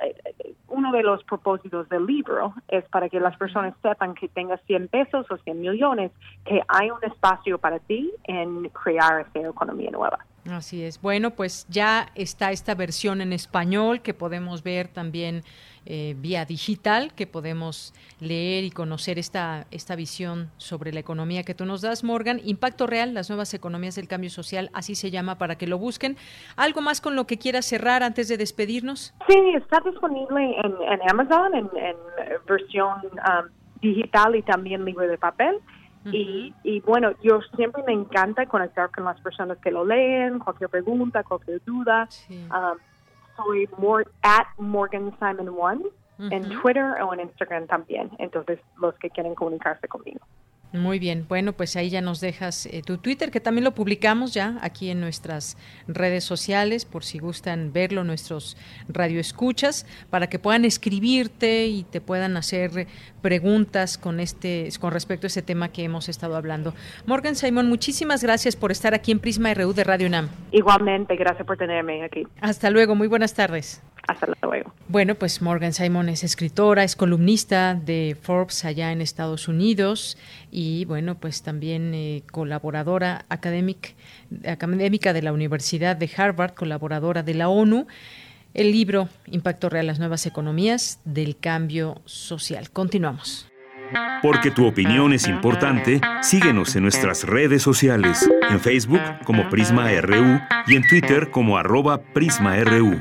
uno de los propósitos del libro es para que las personas sepan que tengas cien pesos o cien millones, que hay un espacio para ti en crear esta economía nueva. Así es. Bueno, pues ya está esta versión en español que podemos ver también eh, vía digital, que podemos leer y conocer esta, esta visión sobre la economía que tú nos das, Morgan. Impacto Real, las nuevas economías del cambio social, así se llama para que lo busquen. ¿Algo más con lo que quieras cerrar antes de despedirnos? Sí, está disponible en, en Amazon, en, en versión um, digital y también libro de papel. Uh-huh. y, y bueno, yo siempre me encanta conectar con las personas que lo leen, cualquier pregunta, cualquier duda. Sí. Um, soy more, at Morgan Simon One uh-huh. en Twitter o en Instagram también. Entonces, los que quieren comunicarse conmigo. Muy bien, bueno, pues ahí ya nos dejas eh, tu Twitter, que también lo publicamos ya aquí en nuestras redes sociales, por si gustan verlo nuestros radioescuchas, para que puedan escribirte y te puedan hacer preguntas con este, con respecto a este tema que hemos estado hablando. Morgan Simon, muchísimas gracias por estar aquí en Prisma R U de Radio UNAM. Igualmente, gracias por tenerme aquí. Hasta luego, muy buenas tardes. Hasta luego. Bueno, pues Morgan Simon es escritora, es columnista de Forbes allá en Estados Unidos y, bueno, pues también eh, colaboradora académica, académica de la Universidad de Harvard, colaboradora de la ONU. El libro Impacto Real, las nuevas economías del cambio social. Continuamos. Porque tu opinión es importante, síguenos en nuestras redes sociales, en Facebook como Prisma R U y en Twitter como arroba Prisma R U.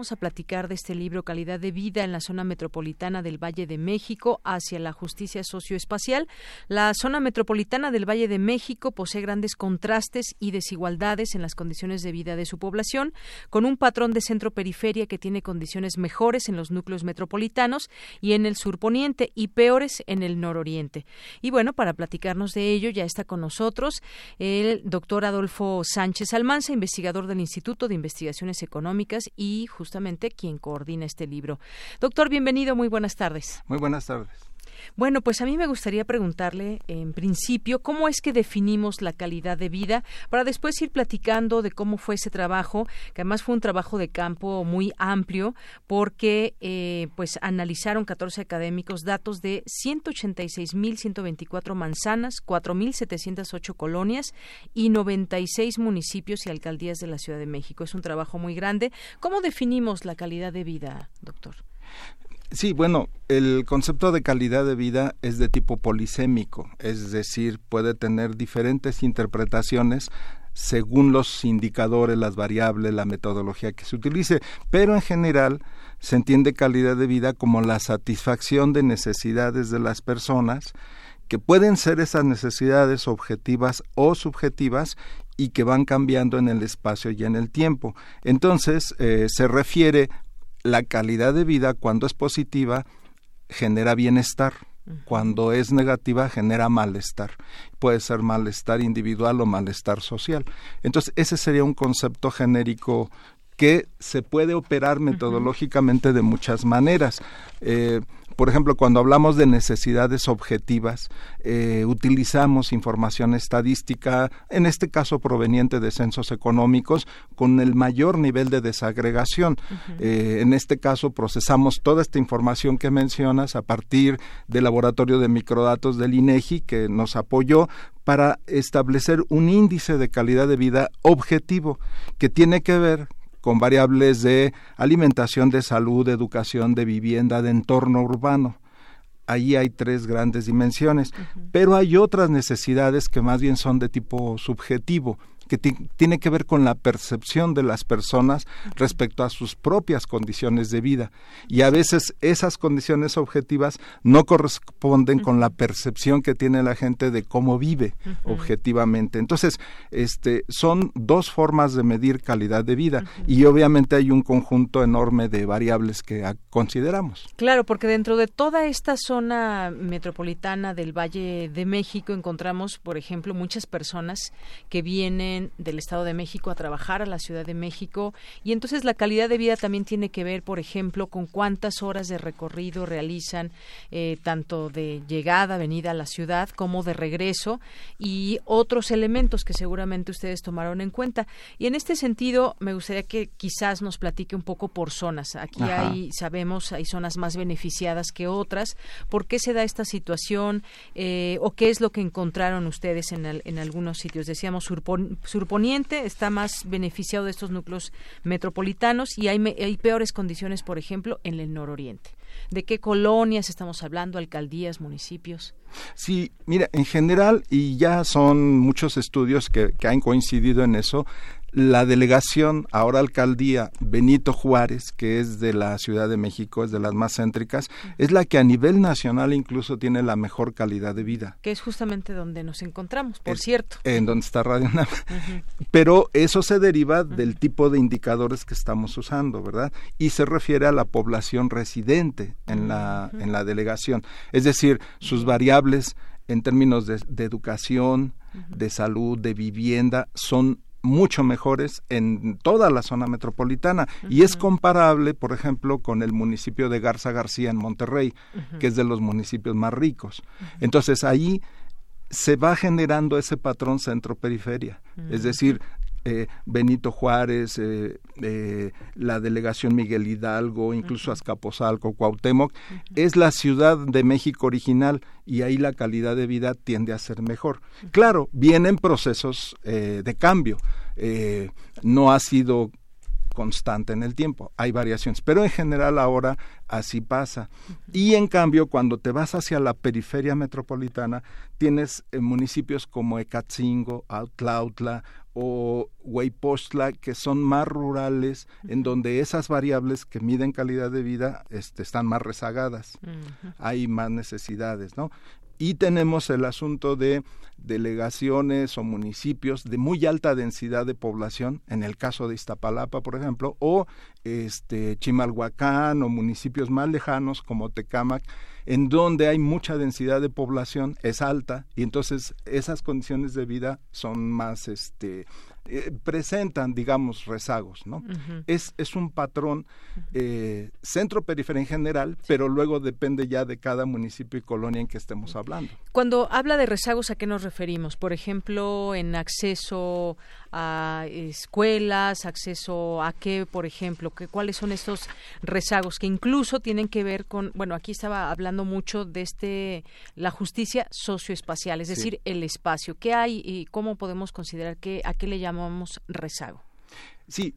Vamos a platicar de este libro, Calidad de Vida en la Zona Metropolitana del Valle de México hacia la Justicia Socioespacial. La zona metropolitana del Valle de México posee grandes contrastes y desigualdades en las condiciones de vida de su población, con un patrón de centro-periferia que tiene condiciones mejores en los núcleos metropolitanos y en el surponiente y peores en el nororiente. Y bueno, para platicarnos de ello ya está con nosotros el doctor Adolfo Sánchez Almanza, investigador del Instituto de Investigaciones Económicas y Justicia, justamente quien coordina este libro. Doctor, bienvenido, muy buenas tardes. Muy buenas tardes. Bueno, pues a mí me gustaría preguntarle, en principio, ¿cómo es que definimos la calidad de vida? Para después ir platicando de cómo fue ese trabajo, que además fue un trabajo de campo muy amplio, porque eh, pues analizaron catorce académicos datos de ciento ochenta y seis mil ciento veinticuatro manzanas, cuatro mil setecientas ocho colonias y noventa y seis municipios y alcaldías de la Ciudad de México. Es un trabajo muy grande. ¿Cómo definimos la calidad de vida, doctor? Sí, bueno, el concepto de calidad de vida es de tipo polisémico, es decir, puede tener diferentes interpretaciones según los indicadores, las variables, la metodología que se utilice, pero en general se entiende calidad de vida como la satisfacción de necesidades de las personas, que pueden ser esas necesidades objetivas o subjetivas y que van cambiando en el espacio y en el tiempo. Entonces, eh, se refiere... La calidad de vida, cuando es positiva, genera bienestar. Cuando es negativa, genera malestar. Puede ser malestar individual o malestar social. Entonces, ese sería un concepto genérico que se puede operar metodológicamente de muchas maneras. Eh, por ejemplo, cuando hablamos de necesidades objetivas, eh, utilizamos información estadística, en este caso proveniente de censos económicos, con el mayor nivel de desagregación. Uh-huh. Eh, en este caso, procesamos toda esta información que mencionas a partir del laboratorio de microdatos del INEGI, que nos apoyó para establecer un índice de calidad de vida objetivo que tiene que ver con variables de alimentación, de salud, de educación, de vivienda, de entorno urbano. Ahí hay tres grandes dimensiones, uh-huh. pero hay otras necesidades que más bien son de tipo subjetivo, que t- tiene que ver con la percepción de las personas uh-huh. respecto a sus propias condiciones de vida. Y a veces esas condiciones objetivas no corresponden uh-huh. con la percepción que tiene la gente de cómo vive uh-huh. objetivamente. Entonces, este, son dos formas de medir calidad de vida uh-huh. y obviamente hay un conjunto enorme de variables que a- consideramos. Claro, porque dentro de toda esta zona metropolitana del Valle de México encontramos, por ejemplo, muchas personas que vienen del Estado de México a trabajar a la Ciudad de México y entonces la calidad de vida también tiene que ver, por ejemplo, con cuántas horas de recorrido realizan eh, tanto de llegada, venida a la ciudad como de regreso y otros elementos que seguramente ustedes tomaron en cuenta. Y en este sentido me gustaría que quizás nos platique un poco por zonas. Aquí Ajá. hay, sabemos, hay zonas más beneficiadas que otras. ¿Por qué se da esta situación eh, o qué es lo que encontraron ustedes en, el, en algunos sitios? Decíamos, surpon, surponiente está más beneficiado de estos núcleos metropolitanos y hay, hay peores condiciones, por ejemplo, en el nororiente. ¿De qué colonias estamos hablando? ¿Alcaldías, municipios? Sí, mira, en general, y ya son muchos estudios que, que han coincidido en eso, la delegación, ahora alcaldía Benito Juárez, que es de la Ciudad de México, es de las más céntricas, es la que a nivel nacional incluso tiene la mejor calidad de vida. Que es justamente donde nos encontramos, por es, cierto. En donde está Radio UNAM. Uh-huh. Pero eso se deriva uh-huh. del tipo de indicadores que estamos usando, ¿verdad? Y se refiere a la población residente en la, uh-huh. en la delegación. Es decir, sus variables en términos de, de educación, uh-huh. de salud, de vivienda, son mucho mejores en toda la zona metropolitana uh-huh. y es comparable, por ejemplo, con el municipio de Garza García en Monterrey, uh-huh. que es de los municipios más ricos. Uh-huh. Entonces, ahí se va generando ese patrón centro-periferia, uh-huh. es decir, eh, Benito Juárez, eh, eh, la delegación Miguel Hidalgo, incluso uh-huh. Azcapotzalco, Cuauhtémoc, uh-huh. es la Ciudad de México original y ahí la calidad de vida tiende a ser mejor. Uh-huh. Claro, vienen procesos eh, de cambio, eh, no ha sido constante en el tiempo, hay variaciones, pero en general ahora así pasa. Uh-huh. Y en cambio, cuando te vas hacia la periferia metropolitana, tienes eh, municipios como Ecatzingo, Tlautla o Huaypostla, que son más rurales, uh-huh. en donde esas variables que miden calidad de vida este, están más rezagadas, uh-huh. hay más necesidades, ¿no? Y tenemos el asunto de delegaciones o municipios de muy alta densidad de población, en el caso de Iztapalapa, por ejemplo, o este Chimalhuacán o municipios más lejanos como Tecámac, en donde hay mucha densidad de población, es alta, y entonces esas condiciones de vida son más, este eh, presentan, digamos, rezagos, ¿no? Uh-huh. Es, es un patrón eh, centro-periferia en general, sí. pero luego depende ya de cada municipio y colonia en que estemos hablando. Cuando habla de rezagos, ¿a qué nos referimos? Por ejemplo, en acceso a escuelas, acceso a qué, por ejemplo, que, ¿cuáles son estos rezagos que incluso tienen que ver con, bueno, aquí estaba hablando mucho de este la justicia socioespacial, es decir, sí. el espacio, ¿qué hay y cómo podemos considerar que a qué le llamamos rezago? Sí,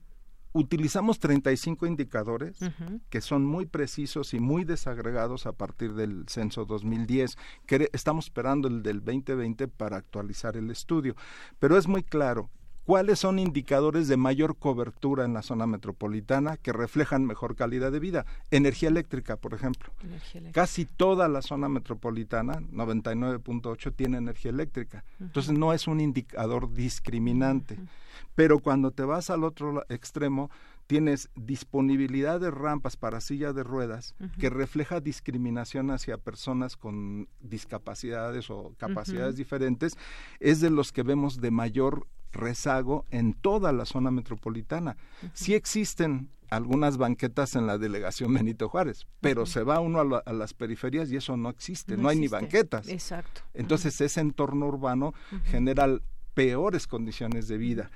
utilizamos treinta y cinco indicadores uh-huh. que son muy precisos y muy desagregados a partir del censo dos mil diez, que estamos esperando el del veinte veinte para actualizar el estudio, pero es muy claro cuáles son indicadores de mayor cobertura en la zona metropolitana que reflejan mejor calidad de vida. Energía eléctrica, por ejemplo. Eléctrica. Casi toda la zona metropolitana, noventa y nueve punto ocho, tiene energía eléctrica. Uh-huh. Entonces no es un indicador discriminante. Uh-huh. Pero cuando te vas al otro extremo, tienes disponibilidad de rampas para sillas de ruedas uh-huh. que refleja discriminación hacia personas con discapacidades o capacidades uh-huh. diferentes. Es de los que vemos de mayor rezago en toda la zona metropolitana. Uh-huh. Sí existen algunas banquetas en la delegación Benito Juárez, pero uh-huh. se va uno a, la, a las periferias y eso no existe, no, no existe. Hay ni banquetas. Exacto. Entonces uh-huh. ese entorno urbano uh-huh. genera peores condiciones de vida.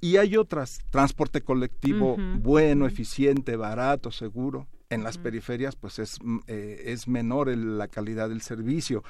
Y hay otras, transporte colectivo uh-huh. bueno, uh-huh. eficiente, barato, seguro. En las uh-huh. periferias pues es, eh, es menor el, la calidad del servicio.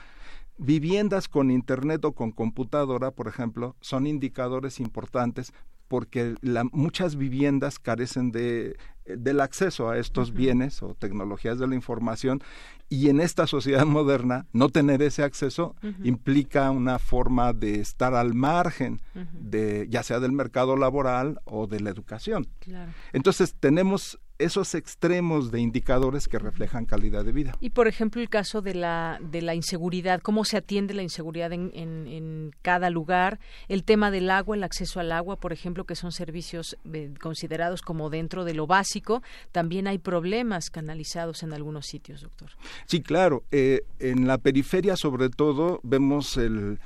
Viviendas con internet o con computadora, por ejemplo, son indicadores importantes porque la, muchas viviendas carecen de del acceso a estos uh-huh. bienes o tecnologías de la información y en esta sociedad moderna no tener ese acceso uh-huh. implica una forma de estar al margen uh-huh. de ya sea del mercado laboral o de la educación. Claro. Entonces tenemos esos extremos de indicadores que reflejan calidad de vida. Y por ejemplo el caso de la de la inseguridad, ¿cómo se atiende la inseguridad en, en, en cada lugar? El tema del agua, el acceso al agua, por ejemplo, que son servicios eh, considerados como dentro de lo básico, también hay problemas canalizados en algunos sitios, doctor. Sí, claro. Eh, en la periferia sobre todo vemos el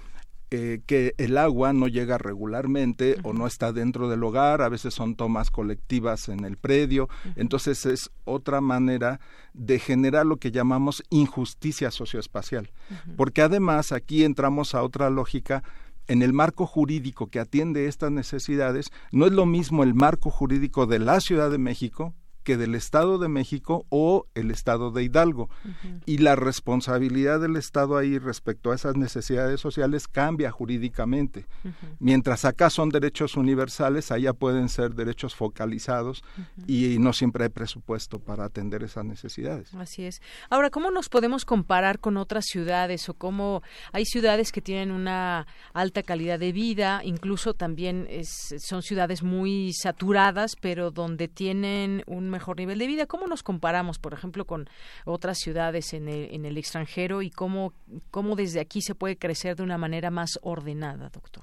Eh, que el agua no llega regularmente uh-huh. o no está dentro del hogar, a veces son tomas colectivas en el predio, uh-huh. entonces es otra manera de generar lo que llamamos injusticia socioespacial, uh-huh. porque además aquí entramos a otra lógica. En el marco jurídico que atiende estas necesidades, no es lo mismo el marco jurídico de la Ciudad de México que del Estado de México o el Estado de Hidalgo. Uh-huh. Y la responsabilidad del Estado ahí respecto a esas necesidades sociales cambia jurídicamente. Uh-huh. Mientras acá son derechos universales, allá pueden ser derechos focalizados, uh-huh, y, y no siempre hay presupuesto para atender esas necesidades. Así es. Ahora, ¿cómo nos podemos comparar con otras ciudades o cómo hay ciudades que tienen una alta calidad de vida, incluso también es, son ciudades muy saturadas, pero donde tienen un mejor nivel de vida? ¿Cómo nos comparamos, por ejemplo, con otras ciudades en el, en el extranjero y cómo, cómo desde aquí se puede crecer de una manera más ordenada, doctor?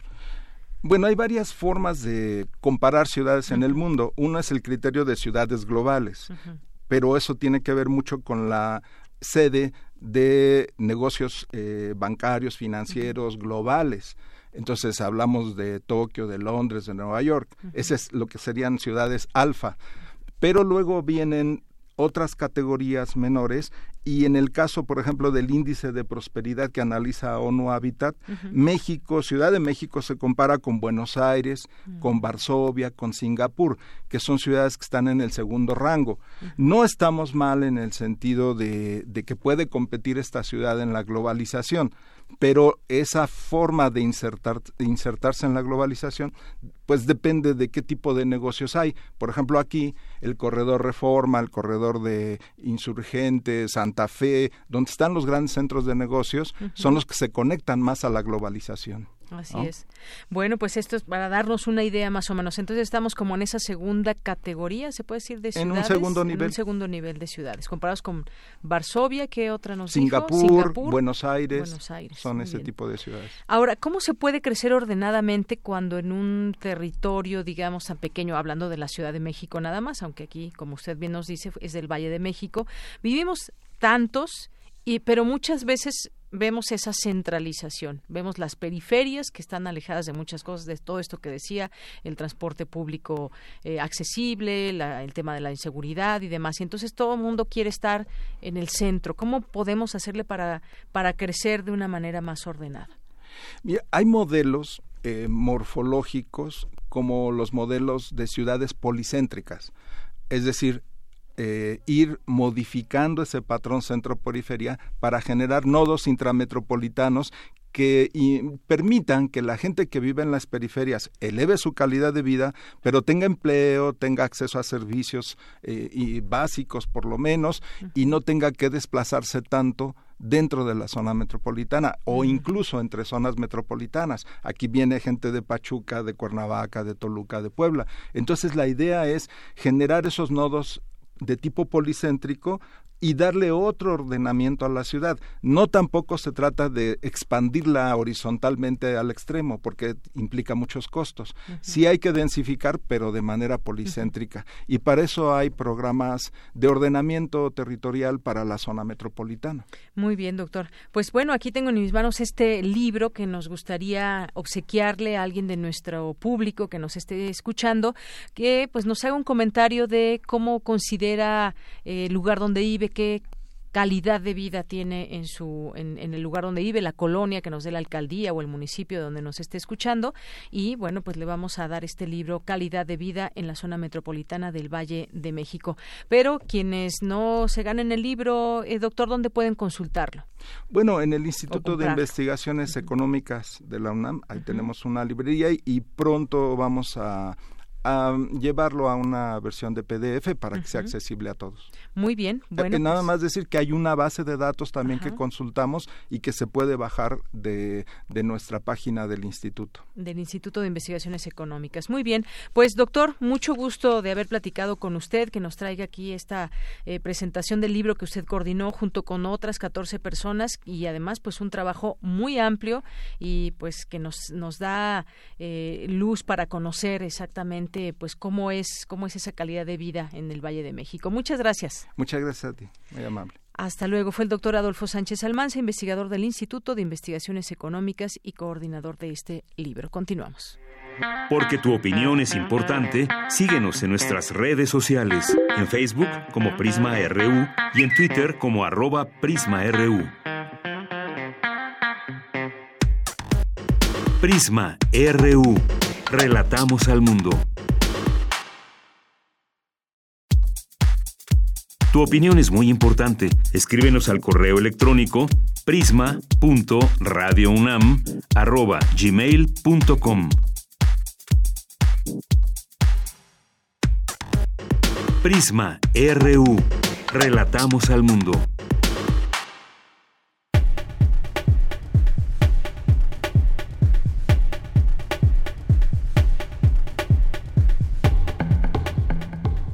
Bueno, hay varias formas de comparar ciudades, uh-huh, en el mundo. Uno es el criterio de ciudades globales, uh-huh, pero eso tiene que ver mucho con la sede de negocios eh, bancarios, financieros, uh-huh, globales. Entonces hablamos de Tokio, de Londres, de Nueva York. Uh-huh. Ese es lo que serían ciudades alfa. Pero luego vienen otras categorías menores y en el caso, por ejemplo, del índice de prosperidad que analiza ONU Habitat, uh-huh, México, Ciudad de México se compara con Buenos Aires, uh-huh, con Varsovia, con Singapur, que son ciudades que están en el segundo rango. Uh-huh. No estamos mal en el sentido de, de que puede competir esta ciudad en la globalización, pero esa forma de, insertar, de insertarse en la globalización, pues depende de qué tipo de negocios hay. Por ejemplo, aquí el corredor Reforma, el corredor de Insurgentes, Santa Fe, donde están los grandes centros de negocios, uh-huh, son los que se conectan más a la globalización. Así, ¿no?, es. Bueno, pues esto es para darnos una idea más o menos. Entonces estamos como en esa segunda categoría, se puede decir, de ciudades. En un segundo nivel. En un segundo nivel de ciudades. Comparados con Varsovia, ¿qué otra nos Singapur, dijo? Singapur, Buenos Aires. Buenos Aires. Son ese bien. Tipo de ciudades. Ahora, ¿cómo se puede crecer ordenadamente cuando en un territorio, digamos, tan pequeño, hablando de la Ciudad de México nada más, aunque aquí, como usted bien nos dice, es del Valle de México, vivimos tantos, y pero muchas veces vemos esa centralización, vemos las periferias que están alejadas de muchas cosas, de todo esto que decía, el transporte público eh, accesible, la, el tema de la inseguridad y demás, y entonces todo el mundo quiere estar en el centro. ¿Cómo podemos hacerle para, para crecer de una manera más ordenada? Mira, hay modelos eh, morfológicos como los modelos de ciudades policéntricas, es decir, Eh, ir modificando ese patrón centro-periferia para generar nodos intrametropolitanos que y, permitan que la gente que vive en las periferias eleve su calidad de vida, pero tenga empleo, tenga acceso a servicios eh, y básicos por lo menos, y no tenga que desplazarse tanto dentro de la zona metropolitana o incluso entre zonas metropolitanas. Aquí viene gente de Pachuca, de Cuernavaca, de Toluca, de Puebla. Entonces la idea es generar esos nodos de tipo policéntrico y darle otro ordenamiento a la ciudad. No tampoco se trata de expandirla horizontalmente al extremo, porque implica muchos costos. Uh-huh. Sí hay que densificar, pero de manera policéntrica. Uh-huh. Y para eso hay programas de ordenamiento territorial para la zona metropolitana. Muy bien, doctor. Pues bueno, aquí tengo en mis manos este libro que nos gustaría obsequiarle a alguien de nuestro público que nos esté escuchando, que pues nos haga un comentario de cómo considera el eh, lugar donde vive, qué calidad de vida tiene en su en, en el lugar donde vive, la colonia que nos dé la alcaldía o el municipio donde nos esté escuchando. Y bueno, pues le vamos a dar este libro, Calidad de Vida en la Zona Metropolitana del Valle de México. Pero quienes no se ganen el libro, eh, doctor, ¿dónde pueden consultarlo? Bueno, en el Instituto de Investigaciones Económicas de la UNAM, ahí uh-huh, tenemos una librería y, y pronto vamos a... a llevarlo a una versión de P D F para, uh-huh, que sea accesible a todos. Muy bien. Bueno, nada pues... más decir que hay una base de datos también, ajá, que consultamos y que se puede bajar de, de nuestra página del Instituto. Del Instituto de Investigaciones Económicas. Muy bien. Pues, doctor, mucho gusto de haber platicado con usted, que nos traiga aquí esta eh, presentación del libro que usted coordinó junto con otras catorce personas y además, pues, un trabajo muy amplio y, pues, que nos, nos da eh, luz para conocer exactamente pues cómo es cómo es esa calidad de vida en el Valle de México. Muchas gracias. Muchas gracias a ti, muy amable. Hasta luego. Fue el doctor Adolfo Sánchez Almanza, investigador del Instituto de Investigaciones Económicas y coordinador de este libro. Continuamos. Porque tu opinión es importante, síguenos en nuestras redes sociales, en Facebook como Prisma R U y en Twitter como arroba Prisma R U. Prisma R U. Relatamos al mundo. Tu opinión es muy importante. Escríbenos al correo electrónico prisma punto radio unam arroba gmail punto com. Prisma R U. Relatamos al mundo.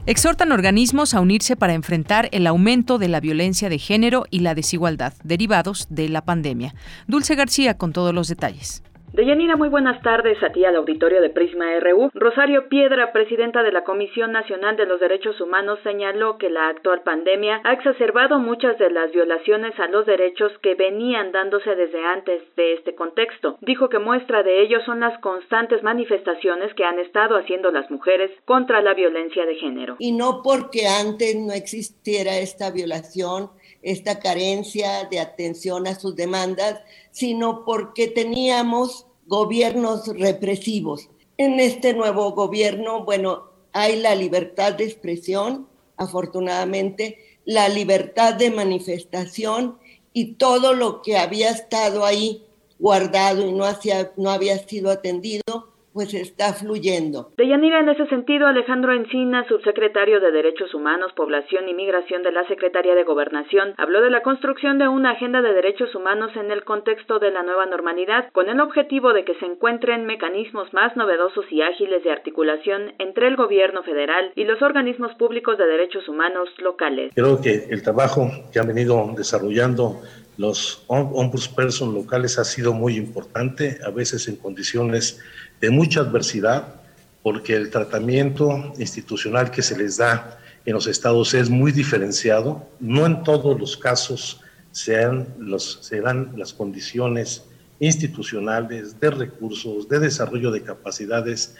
Exhortan organismos a unirse para enfrentar el aumento de la violencia de género y la desigualdad derivados de la pandemia. Dulce García con todos los detalles. Deyanira, muy buenas tardes a ti al auditorio de Prisma R U. Rosario Piedra, presidenta de la Comisión Nacional de los Derechos Humanos, señaló que la actual pandemia ha exacerbado muchas de las violaciones a los derechos que venían dándose desde antes de este contexto. Dijo que muestra de ello son las constantes manifestaciones que han estado haciendo las mujeres contra la violencia de género. Y no porque antes no existiera esta violación, esta carencia de atención a sus demandas, sino porque teníamos gobiernos represivos. En este nuevo gobierno, bueno, hay la libertad de expresión, afortunadamente, la libertad de manifestación y todo lo que había estado ahí guardado y no, hacía, no había sido atendido, pues está fluyendo. Deyanira, en ese sentido, Alejandro Encina, subsecretario de Derechos Humanos, Población y Migración de la Secretaría de Gobernación, habló de la construcción de una agenda de derechos humanos en el contexto de la nueva normalidad, con el objetivo de que se encuentren mecanismos más novedosos y ágiles de articulación entre el gobierno federal y los organismos públicos de derechos humanos locales. Creo que el trabajo que han venido desarrollando los ombudsperson locales ha sido muy importante, a veces en condiciones de mucha adversidad, porque el tratamiento institucional que se les da en los estados es muy diferenciado. No en todos los casos se dan, los, se dan las condiciones institucionales, de recursos, de desarrollo de capacidades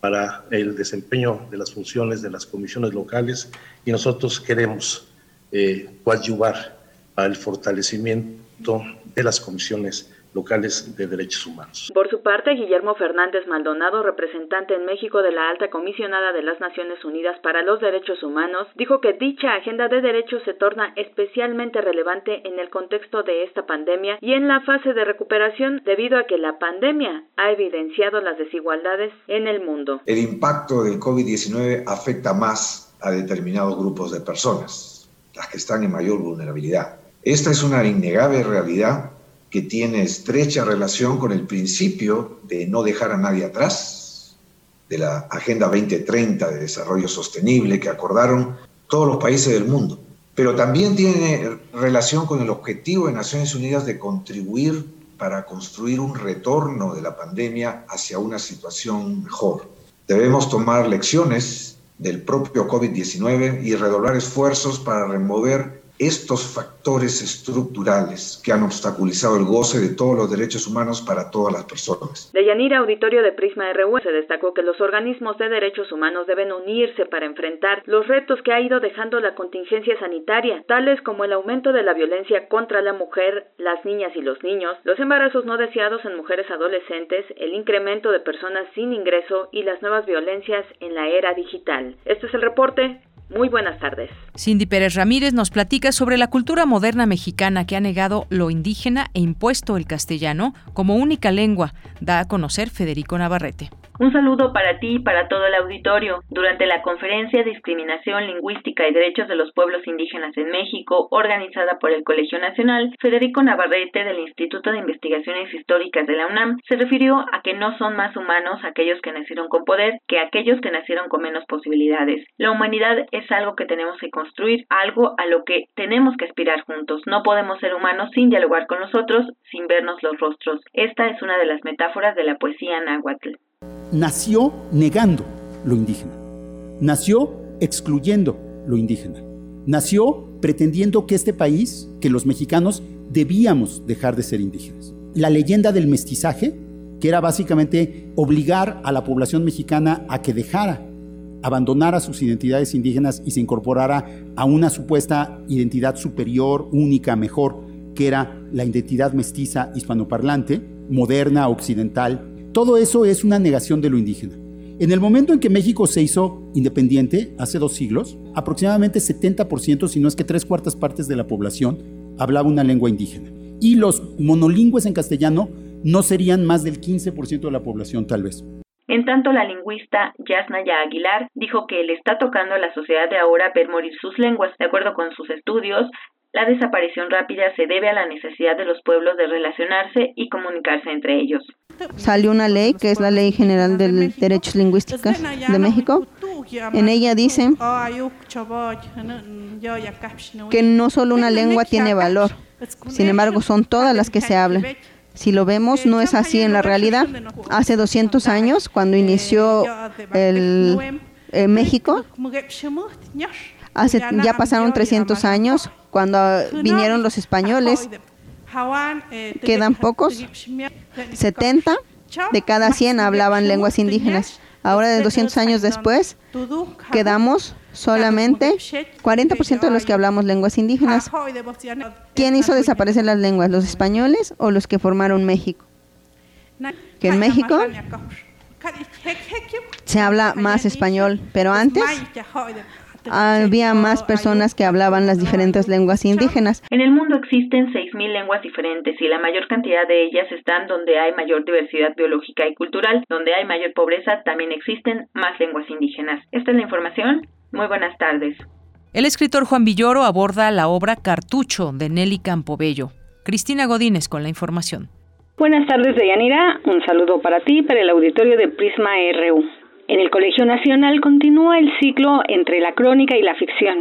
para el desempeño de las funciones de las comisiones locales, y nosotros queremos eh, coadyuvar al fortalecimiento de las comisiones locales de derechos humanos. Por su parte, Guillermo Fernández Maldonado, representante en México de la Alta Comisionada de las Naciones Unidas para los Derechos Humanos, dijo que dicha agenda de derechos se torna especialmente relevante en el contexto de esta pandemia y en la fase de recuperación, debido a que la pandemia ha evidenciado las desigualdades en el mundo. El impacto del covid diecinueve afecta más a determinados grupos de personas, las que están en mayor vulnerabilidad. Esta es una innegable realidad que tiene estrecha relación con el principio de no dejar a nadie atrás, de la Agenda veinte treinta de Desarrollo Sostenible que acordaron todos los países del mundo. Pero también tiene relación con el objetivo de Naciones Unidas de contribuir para construir un retorno de la pandemia hacia una situación mejor. Debemos tomar lecciones del propio covid diecinueve y redoblar esfuerzos para remover estos factores estructurales que han obstaculizado el goce de todos los derechos humanos para todas las personas. Deyanira, auditorio de Prisma R U, se destacó que los organismos de derechos humanos deben unirse para enfrentar los retos que ha ido dejando la contingencia sanitaria, tales como el aumento de la violencia contra la mujer, las niñas y los niños, los embarazos no deseados en mujeres adolescentes, el incremento de personas sin ingreso y las nuevas violencias en la era digital. Este es el reporte. Muy buenas tardes. Cindy Pérez Ramírez nos platica sobre la cultura moderna mexicana que ha negado lo indígena e impuesto el castellano como única lengua, da a conocer Federico Navarrete. Un saludo para ti y para todo el auditorio. Durante la conferencia Discriminación Lingüística y Derechos de los Pueblos Indígenas en México, organizada por el Colegio Nacional, Federico Navarrete del Instituto de Investigaciones Históricas de la UNAM se refirió a que no son más humanos aquellos que nacieron con poder que aquellos que nacieron con menos posibilidades. La humanidad es algo que tenemos que construir, algo a lo que tenemos que aspirar juntos. No podemos ser humanos sin dialogar con nosotros, sin vernos los rostros. Esta es una de las metáforas de la poesía náhuatl. Nació negando lo indígena, nació excluyendo lo indígena, nació pretendiendo que este país, que los mexicanos debíamos dejar de ser indígenas. La leyenda del mestizaje, que era básicamente obligar a la población mexicana a que dejara, abandonara sus identidades indígenas y se incorporara a una supuesta identidad superior, única, mejor, que era la identidad mestiza hispanoparlante, moderna, occidental. Todo eso es una negación de lo indígena. En el momento en que México se hizo independiente, hace dos siglos, aproximadamente setenta por ciento, si no es que tres cuartas partes de la población, hablaba una lengua indígena. Y los monolingües en castellano no serían más del quince por ciento de la población, tal vez. En tanto, la lingüista Yasnaya Aguilar dijo que le está tocando a la sociedad de ahora ver morir sus lenguas. De acuerdo con sus estudios, la desaparición rápida se debe a la necesidad de los pueblos de relacionarse y comunicarse entre ellos. Salió una ley, que es la Ley General de Derechos Lingüísticos de México. En ella dice que no solo una lengua tiene valor, sin embargo, son todas las que se hablan. Si lo vemos, no es así en la realidad. Hace doscientos años, cuando inició el, el México, hace, ya pasaron trescientos años, cuando vinieron los españoles, quedan pocos, setenta de cada cien hablaban lenguas indígenas. Ahora, de doscientos años después, quedamos solamente cuarenta por ciento de los que hablamos lenguas indígenas. ¿Quién hizo desaparecer las lenguas? ¿Los españoles o los que formaron México? Que en México se habla más español, pero antes había más personas que hablaban las diferentes lenguas indígenas. En el mundo existen seis mil lenguas diferentes y la mayor cantidad de ellas están donde hay mayor diversidad biológica y cultural. Donde hay mayor pobreza también existen más lenguas indígenas. Esta es la información. Muy buenas tardes. El escritor Juan Villoro aborda la obra Cartucho de Nelly Campobello. Cristina Godínez con la información. Buenas tardes, Deyanira. Un saludo para ti y para el auditorio de Prisma R U. En el Colegio Nacional continúa el ciclo Entre la crónica y la ficción,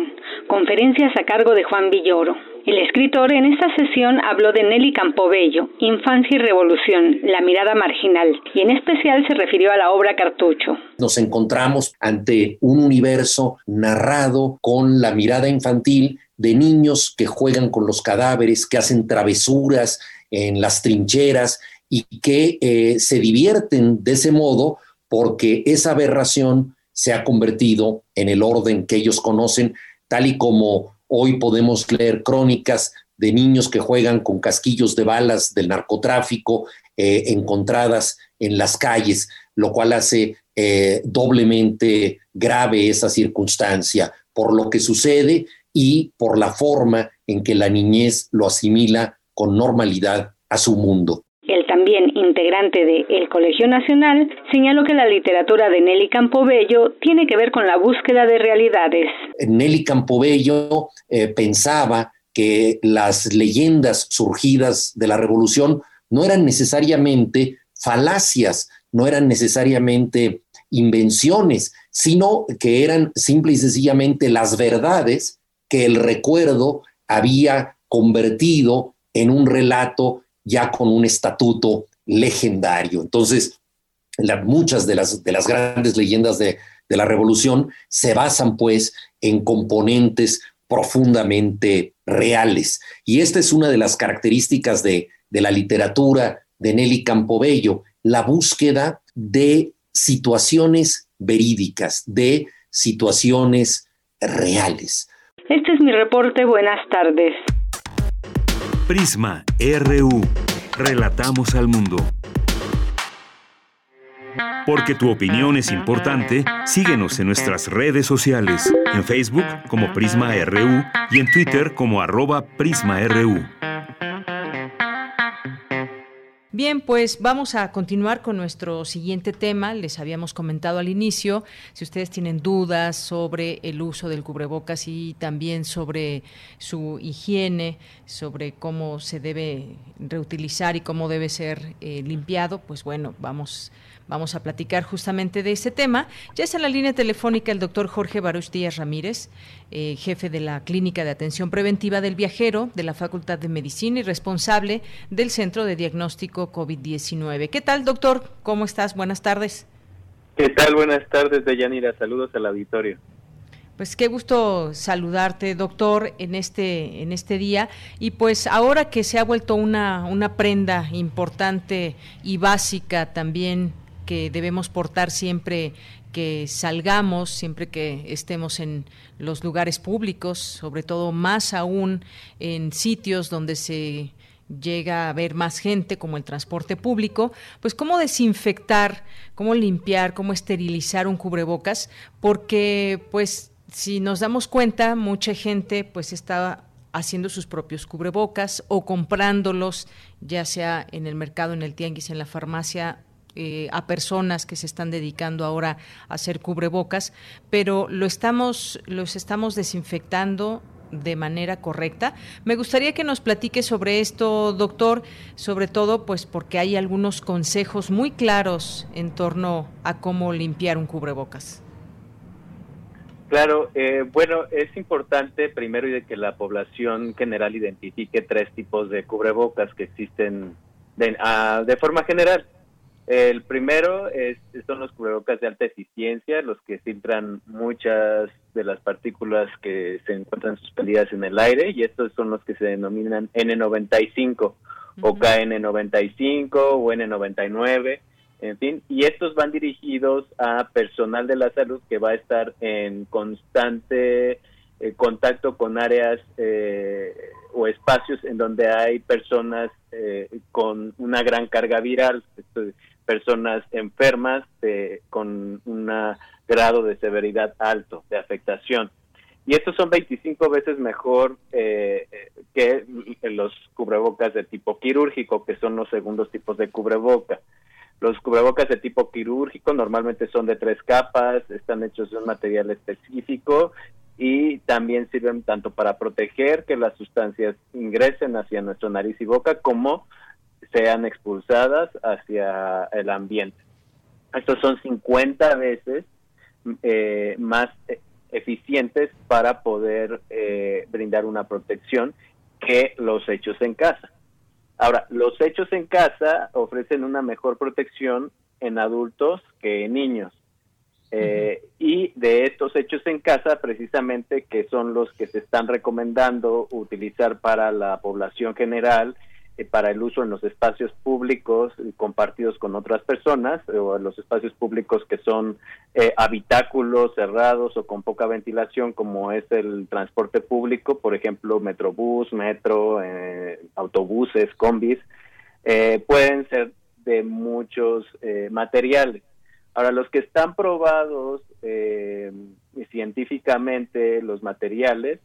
conferencias a cargo de Juan Villoro. El escritor en esta sesión habló de Nelly Campobello, Infancia y Revolución, la mirada marginal, y en especial se refirió a la obra Cartucho. Nos encontramos ante un universo narrado con la mirada infantil de niños que juegan con los cadáveres, que hacen travesuras en las trincheras y que eh, se divierten de ese modo, porque esa aberración se ha convertido en el orden que ellos conocen, tal y como hoy podemos leer crónicas de niños que juegan con casquillos de balas del narcotráfico eh, encontradas en las calles, lo cual hace eh, doblemente grave esa circunstancia por lo que sucede y por la forma en que la niñez lo asimila con normalidad a su mundo. El también integrante de El Colegio Nacional señaló que la literatura de Nelly Campobello tiene que ver con la búsqueda de realidades. Nelly Campobello eh, pensaba que las leyendas surgidas de la Revolución no eran necesariamente falacias, no eran necesariamente invenciones, sino que eran simple y sencillamente las verdades que el recuerdo había convertido en un relato ya con un estatuto legendario. Entonces, la, muchas de las, de las grandes leyendas de, de la Revolución se basan, pues, en componentes profundamente reales. Y esta es una de las características de, de la literatura de Nelly Campobello, la búsqueda de situaciones verídicas, de situaciones reales. Este es mi reporte. Buenas tardes. Prisma R U. Relatamos al mundo. Porque tu opinión es importante, síguenos en nuestras redes sociales, en Facebook como Prisma R U y en Twitter como arroba Prisma R U. Bien, pues vamos a continuar con nuestro siguiente tema. Les habíamos comentado al inicio, si ustedes tienen dudas sobre el uso del cubrebocas y también sobre su higiene, sobre cómo se debe reutilizar y cómo debe ser eh, limpiado, pues bueno, vamos Vamos a platicar justamente de este tema. Ya está en la línea telefónica el doctor Jorge Baruch Díaz Ramírez, eh, jefe de la Clínica de Atención Preventiva del Viajero de la Facultad de Medicina y responsable del Centro de Diagnóstico COVID diecinueve. ¿Qué tal, doctor? ¿Cómo estás? Buenas tardes. ¿Qué tal? Buenas tardes, Deyanira. Saludos al auditorio. Pues qué gusto saludarte, doctor, en este en este día. Y pues ahora que se ha vuelto una, una prenda importante y básica también, que debemos portar siempre que salgamos, siempre que estemos en los lugares públicos, sobre todo más aún en sitios donde se llega a haber más gente, como el transporte público, pues cómo desinfectar, cómo limpiar, cómo esterilizar un cubrebocas, porque pues si nos damos cuenta, mucha gente pues está haciendo sus propios cubrebocas o comprándolos, ya sea en el mercado, en el tianguis, en la farmacia, eh, a personas que se están dedicando ahora a hacer cubrebocas, pero lo estamos, los estamos desinfectando de manera correcta. Me gustaría que nos platique sobre esto, doctor, sobre todo pues porque hay algunos consejos muy claros en torno a cómo limpiar un cubrebocas. Claro, eh, bueno, es importante primero y de que la población general identifique tres tipos de cubrebocas que existen de, uh, de forma general. El primero es, son los cubrebocas de alta eficiencia, los que filtran muchas de las partículas que se encuentran suspendidas en el aire, y estos son los que se denominan N noventa y cinco, uh-huh, o K N noventa y cinco o N noventa y nueve, en fin, y estos van dirigidos a personal de la salud que va a estar en constante eh, contacto con áreas eh, o espacios en donde hay personas eh, con una gran carga viral, personas enfermas eh, con un grado de severidad alto, de afectación. Y estos son veinticinco veces mejor eh, que los cubrebocas de tipo quirúrgico, que son los segundos tipos de cubreboca. Los cubrebocas de tipo quirúrgico normalmente son de tres capas, están hechos de un material específico y también sirven tanto para proteger que las sustancias ingresen hacia nuestro nariz y boca como sean expulsadas hacia el ambiente. Estos son cincuenta veces eh, más eficientes para poder eh, brindar una protección que los hechos en casa. Ahora, los hechos en casa ofrecen una mejor protección en adultos que en niños. Eh, uh-huh. Y de estos hechos en casa, precisamente, que son los que se están recomendando utilizar para la población general, eh, para el uso en los espacios públicos compartidos con otras personas, o en los espacios públicos que son eh, habitáculos cerrados o con poca ventilación, como es el transporte público, por ejemplo, metrobús, metro, eh, autobuses, combis, eh, pueden ser de muchos eh, materiales. Ahora, los que están probados eh, científicamente, los materiales,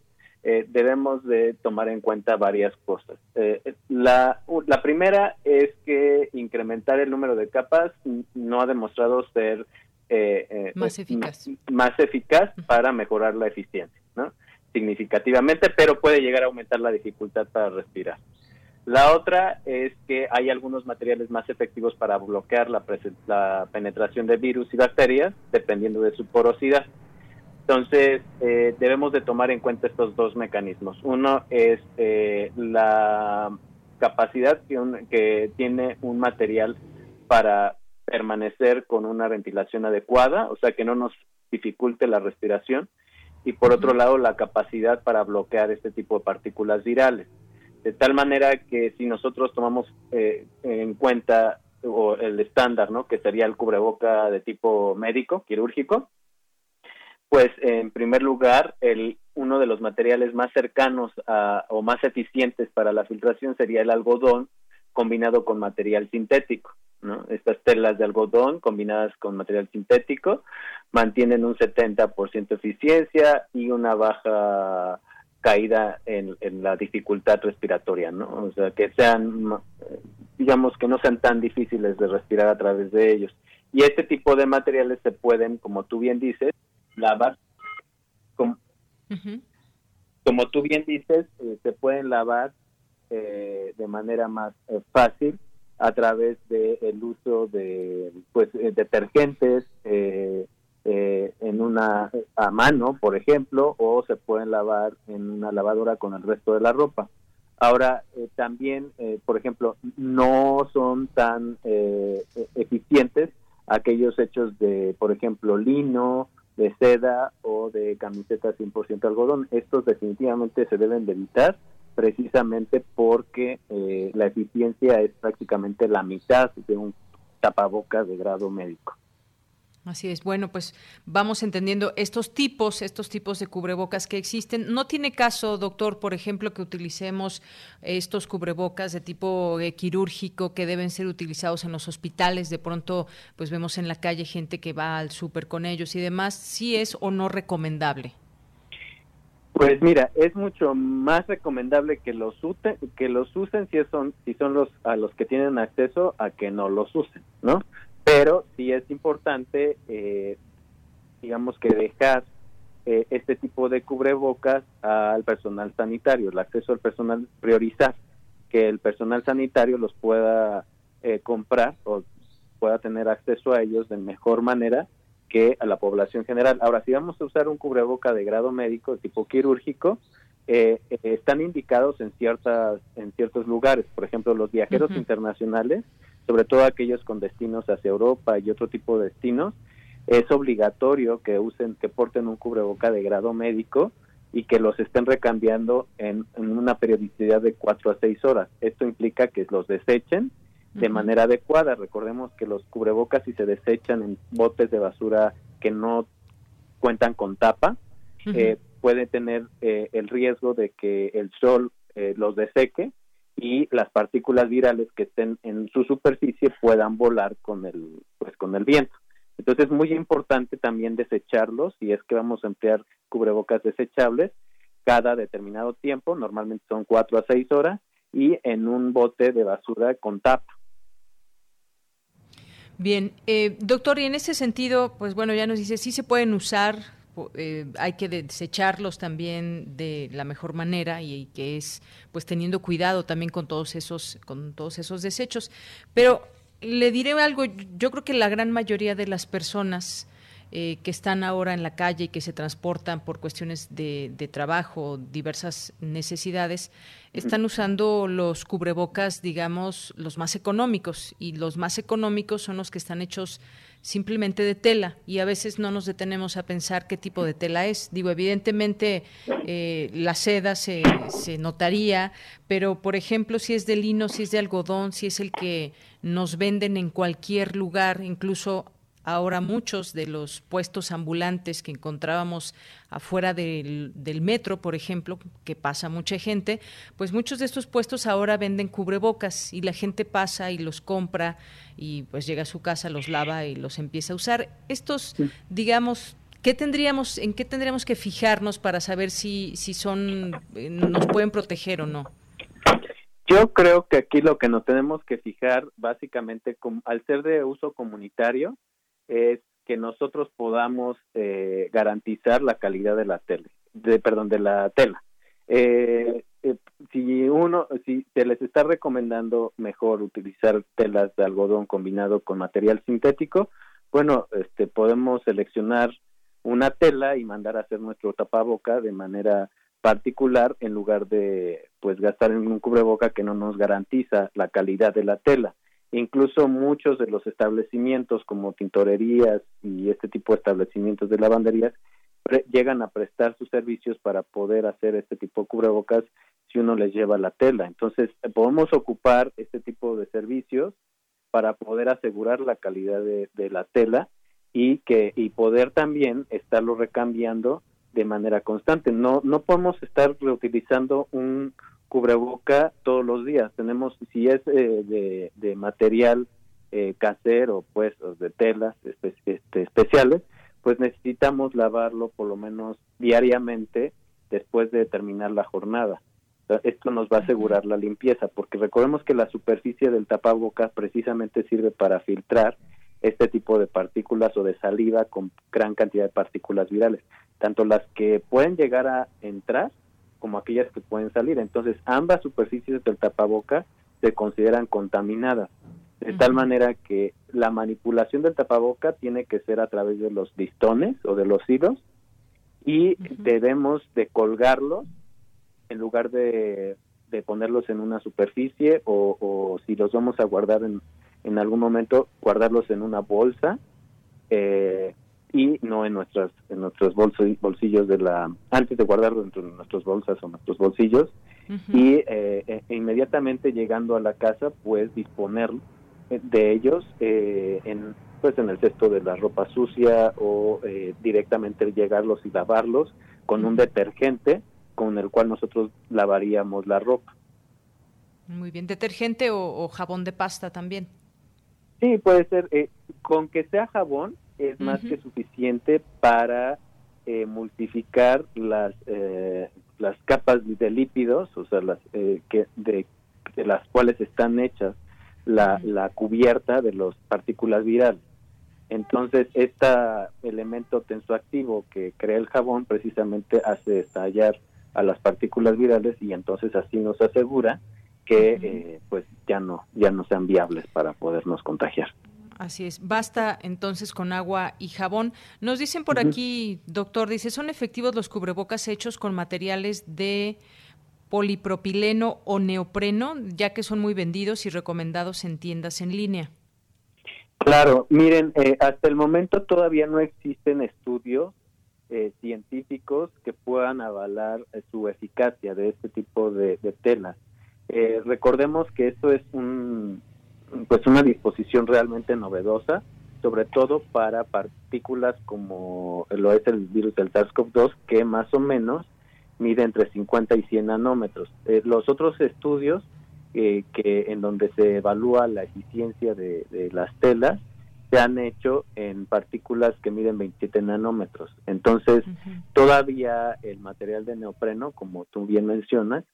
eh, debemos de tomar en cuenta varias cosas. Eh, la, la primera es que incrementar el número de capas no ha demostrado ser eh, eh, más eficaz, más eficaz para mejorar la eficiencia, ¿no? Significativamente, pero puede llegar a aumentar la dificultad para respirar. La otra es que hay algunos materiales más efectivos para bloquear la, presen- la penetración de virus y bacterias, dependiendo de su porosidad. Entonces, eh, debemos de tomar en cuenta estos dos mecanismos. Uno es eh, la capacidad que, un, que tiene un material para permanecer con una ventilación adecuada, o sea, que no nos dificulte la respiración. Y por otro lado, la capacidad para bloquear este tipo de partículas virales. De tal manera que si nosotros tomamos eh, en cuenta o el estándar, ¿no?, que sería el cubreboca de tipo médico, quirúrgico, pues en primer lugar, el uno de los materiales más cercanos a, o más eficientes para la filtración sería el algodón combinado con material sintético, ¿no? Estas telas de algodón combinadas con material sintético mantienen un setenta por ciento eficiencia y una baja caída en, en la dificultad respiratoria, ¿no? O sea, que sean, digamos, que no sean tan difíciles de respirar a través de ellos. Y este tipo de materiales se pueden, como tú bien dices, lavar, como, uh-huh. como tú bien dices, eh, se pueden lavar eh, de manera más eh, fácil a través de el uso de, pues, eh, detergentes, eh, Eh, en una a mano, por ejemplo, o se pueden lavar en una lavadora con el resto de la ropa. Ahora, eh, también, eh, por ejemplo, no son tan eh, eficientes aquellos hechos de, por ejemplo, lino, de seda o de camisetas cien por ciento algodón. Estos definitivamente se deben de evitar precisamente porque eh, la eficiencia es prácticamente la mitad de un tapabocas de grado médico. Así es. Bueno, pues vamos entendiendo estos tipos, estos tipos de cubrebocas que existen. No tiene caso, doctor, por ejemplo, que utilicemos estos cubrebocas de tipo eh, quirúrgico que deben ser utilizados en los hospitales. De pronto, pues vemos en la calle gente que va al súper con ellos y demás. ¿Sí es o no recomendable? Pues mira, es mucho más recomendable que los uten, que los usen si son si son los a los que tienen acceso a que no los usen, ¿no? Pero sí es importante, eh, digamos que dejar eh, este tipo de cubrebocas al personal sanitario, el acceso al personal, priorizar que el personal sanitario los pueda eh, comprar o pueda tener acceso a ellos de mejor manera que a la población general. Ahora, si vamos a usar un cubreboca de grado médico, de tipo quirúrgico, eh, eh, están indicados en ciertas en ciertos lugares, por ejemplo, los viajeros uh-huh. internacionales, sobre todo aquellos con destinos hacia Europa y otro tipo de destinos, es obligatorio que usen, que porten un cubreboca de grado médico y que los estén recambiando en, en una periodicidad de cuatro a seis horas. Esto implica que los desechen de manera adecuada. Recordemos que los cubrebocas, si se desechan en botes de basura que no cuentan con tapa, uh-huh. eh, puede tener eh, el riesgo de que el sol eh, los deseque y las partículas virales que estén en su superficie puedan volar con el pues con el viento. Entonces es muy importante también desecharlos, y es que vamos a emplear cubrebocas desechables cada determinado tiempo, normalmente son cuatro a seis horas, y en un bote de basura con tapa. Bien, eh, doctor, y en ese sentido, pues bueno, ya nos dice, sí se pueden usar, Eh, hay que desecharlos también de la mejor manera, y, y que es pues teniendo cuidado también con todos esos con todos esos desechos. Pero le diré algo, yo creo que la gran mayoría de las personas eh, que están ahora en la calle y que se transportan por cuestiones de, de trabajo, diversas necesidades, están usando los cubrebocas, digamos, los más económicos, y los más económicos son los que están hechos simplemente de tela, y a veces no nos detenemos a pensar qué tipo de tela es. Digo, evidentemente eh, la seda se, se notaría, pero por ejemplo, si es de lino, si es de algodón, si es el que nos venden en cualquier lugar, incluso ahora muchos de los puestos ambulantes que encontrábamos afuera del, del metro, por ejemplo, que pasa mucha gente, pues muchos de estos puestos ahora venden cubrebocas, y la gente pasa y los compra, y pues llega a su casa, los lava y los empieza a usar. Estos, digamos, ¿qué tendríamos, en qué tendríamos que fijarnos para saber si, si son, nos pueden proteger o no? Yo creo que aquí lo que nos tenemos que fijar, básicamente, com, al ser de uso comunitario, es que nosotros podamos eh, garantizar la calidad de la tele, de perdón, de la tela. Eh, eh, si uno, si se les está recomendando mejor utilizar telas de algodón combinado con material sintético, bueno, este, podemos seleccionar una tela y mandar a hacer nuestro tapaboca de manera particular, en lugar de pues gastar en un cubreboca que no nos garantiza la calidad de la tela. Incluso muchos de los establecimientos como tintorerías y este tipo de establecimientos de lavanderías pre- llegan a prestar sus servicios para poder hacer este tipo de cubrebocas si uno les lleva la tela. Entonces podemos ocupar este tipo de servicios para poder asegurar la calidad de, de la tela, y que y poder también estarlo recambiando de manera constante. No, no podemos estar reutilizando un cubreboca todos los días. Tenemos, si es eh, de, de material eh, casero, pues de telas espe- este, especiales, pues necesitamos lavarlo por lo menos diariamente después de terminar la jornada. Esto nos va a asegurar la limpieza, porque recordemos que la superficie del tapabocas precisamente sirve para filtrar este tipo de partículas o de saliva con gran cantidad de partículas virales, tanto las que pueden llegar a entrar como aquellas que pueden salir. Entonces, ambas superficies del tapaboca se consideran contaminadas, de uh-huh. tal manera que la manipulación del tapaboca tiene que ser a través de los listones o de los hilos, y uh-huh. debemos de colgarlos en lugar de, de ponerlos en una superficie, o, o si los vamos a guardar en, en algún momento, guardarlos en una bolsa, eh, y no en nuestras en nuestros bolsos, bolsillos de la antes de guardarlo dentro de nuestras bolsas o nuestros bolsillos, uh-huh. y eh, e inmediatamente llegando a la casa, pues disponer de ellos eh, en pues en el cesto de la ropa sucia o eh, directamente llegarlos y lavarlos con un detergente con el cual nosotros lavaríamos la ropa. Muy bien, detergente o, o jabón de pasta también. Sí, puede ser, eh, con que sea jabón es uh-huh. más que suficiente para eh, multiplicar las eh, las capas de lípidos, o sea, las eh, que de, de las cuales están hechas la, uh-huh. la cubierta de las partículas virales. Entonces, este elemento tensoactivo que crea el jabón precisamente hace estallar a las partículas virales y entonces así nos asegura que eh, pues ya no ya no sean viables para podernos contagiar. Así es, basta entonces con agua y jabón. Nos dicen por uh-huh. aquí, doctor, dice, ¿son efectivos los cubrebocas hechos con materiales de polipropileno o neopreno, ya que son muy vendidos y recomendados en tiendas en línea? Claro, miren, eh, hasta el momento todavía no existen estudios eh, científicos que puedan avalar eh, su eficacia de este tipo de, de telas. Eh, recordemos que esto es un, pues una disposición realmente novedosa, sobre todo para partículas como lo es el virus del SARS-CoV dos, que más o menos mide entre cincuenta y cien nanómetros. Eh, los otros estudios eh, que en donde se evalúa la eficiencia de, de las telas se han hecho en partículas que miden veintisiete nanómetros. Entonces, uh-huh. todavía el material de neopreno, como tú bien mencionas,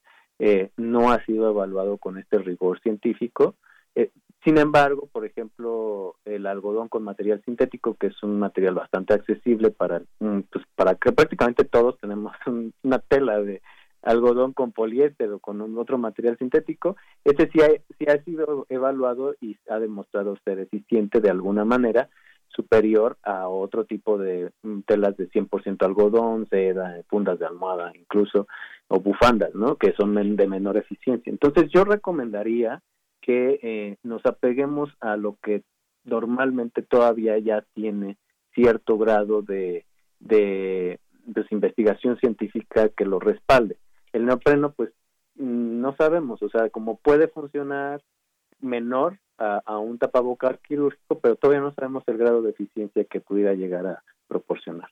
Eh, no ha sido evaluado con este rigor científico. Eh, sin embargo, por ejemplo, el algodón con material sintético, que es un material bastante accesible para, pues, para que prácticamente todos tenemos un, una tela de algodón con poliéster o con un otro material sintético, este sí ha, sí ha sido evaluado y ha demostrado ser eficiente de alguna manera, superior a otro tipo de telas de cien por ciento algodón, seda, fundas de almohada incluso, o bufandas, ¿no?, que son de menor eficiencia. Entonces yo recomendaría que eh, nos apeguemos a lo que normalmente todavía ya tiene cierto grado de, de, de investigación científica que lo respalde. El neopreno, pues, no sabemos, o sea, como puede funcionar menor A, a un tapabocas quirúrgico, pero todavía no sabemos el grado de eficiencia que pudiera llegar a proporcionar.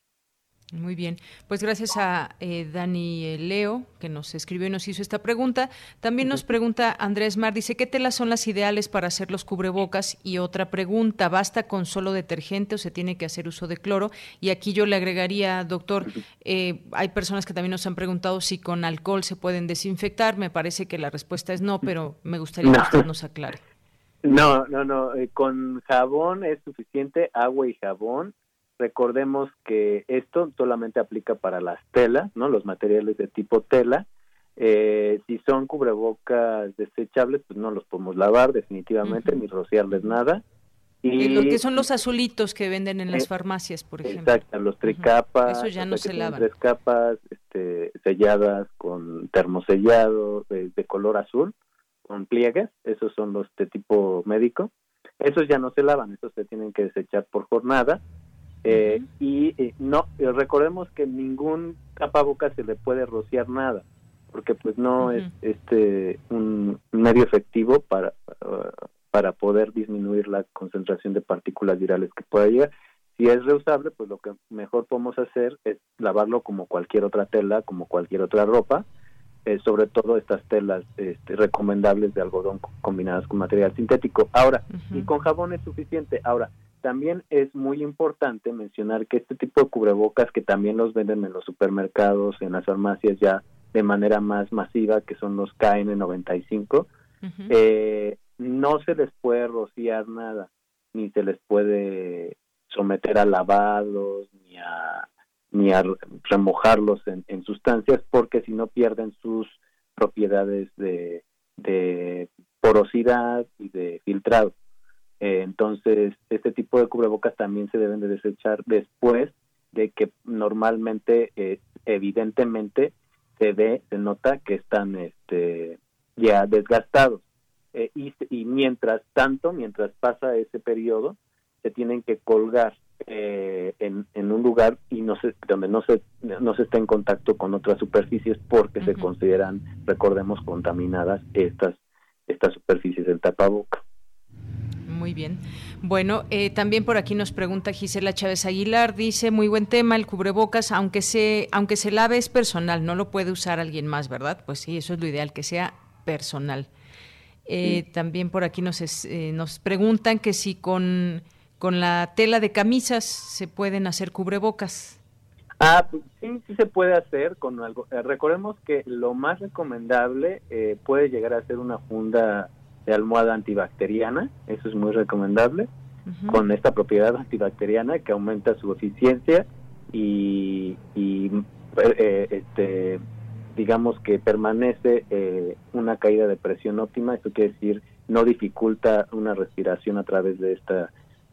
Muy bien, pues gracias a eh, Dani Leo, que nos escribió y nos hizo esta pregunta. También nos pregunta Andrés Mar, dice, ¿qué telas son las ideales para hacer los cubrebocas? Y otra pregunta, ¿basta con solo detergente o se tiene que hacer uso de cloro? Y aquí yo le agregaría, doctor, eh, hay personas que también nos han preguntado si con alcohol se pueden desinfectar. Me parece que la respuesta es no, pero me gustaría no. que usted nos aclare. No, no, no, eh, con jabón es suficiente, agua y jabón. Recordemos que esto solamente aplica para las telas, ¿no?, los materiales de tipo tela. Eh, si son cubrebocas desechables, pues no los podemos lavar definitivamente, uh-huh. ni rociarles nada. Y, y lo que son los azulitos que venden en las eh, farmacias, por ejemplo. Exacto, los tricapas. Uh-huh. Eso ya no se lavan. Tres capas este, selladas con termosellado de, de color azul, con pliegues, esos son los de tipo médico, esos ya no se lavan, esos se tienen que desechar por jornada, eh, uh-huh. y eh, no, recordemos que ningún tapabocas se le puede rociar nada, porque pues no uh-huh. es este un medio efectivo para, uh, para poder disminuir la concentración de partículas virales que pueda llegar. Si es reusable, pues lo que mejor podemos hacer es lavarlo como cualquier otra tela, como cualquier otra ropa, Eh, sobre todo estas telas este, recomendables de algodón co- combinadas con material sintético. Ahora, uh-huh. y con jabón es suficiente. Ahora, también es muy importante mencionar que este tipo de cubrebocas que también los venden en los supermercados, en las farmacias ya de manera más masiva, que son los K N noventa y cinco, uh-huh. eh, no se les puede rociar nada, ni se les puede someter a lavados, ni a... ni a remojarlos en, en sustancias, porque si no pierden sus propiedades de, de porosidad y de filtrado. Eh, entonces, este tipo de cubrebocas también se deben de desechar después de que normalmente, eh, evidentemente, se ve, se nota que están este, ya desgastados. Eh, y, y mientras tanto, mientras pasa ese periodo, se tienen que colgar Eh, en, en un lugar y no se, donde no se no se está en contacto con otras superficies, porque uh-huh. se consideran, recordemos, contaminadas estas estas superficies del tapaboca. muy bien. Bueno, eh, también por aquí nos pregunta Gisela Chávez Aguilar, dice, muy buen tema, el cubrebocas, aunque se, aunque se lave es personal, no lo puede usar alguien más, ¿verdad? Pues sí, eso es lo ideal, que sea personal. Eh, sí. También por aquí nos, es, eh, nos preguntan que si con, con la tela de camisas se pueden hacer cubrebocas. Ah, pues sí, sí se puede hacer con algo. Eh, recordemos que lo más recomendable eh, puede llegar a ser una funda de almohada antibacteriana, eso es muy recomendable, uh-huh. con esta propiedad antibacteriana que aumenta su eficiencia y, y eh, este, digamos que permanece eh, una caída de presión óptima, esto quiere decir no dificulta una respiración a través de esta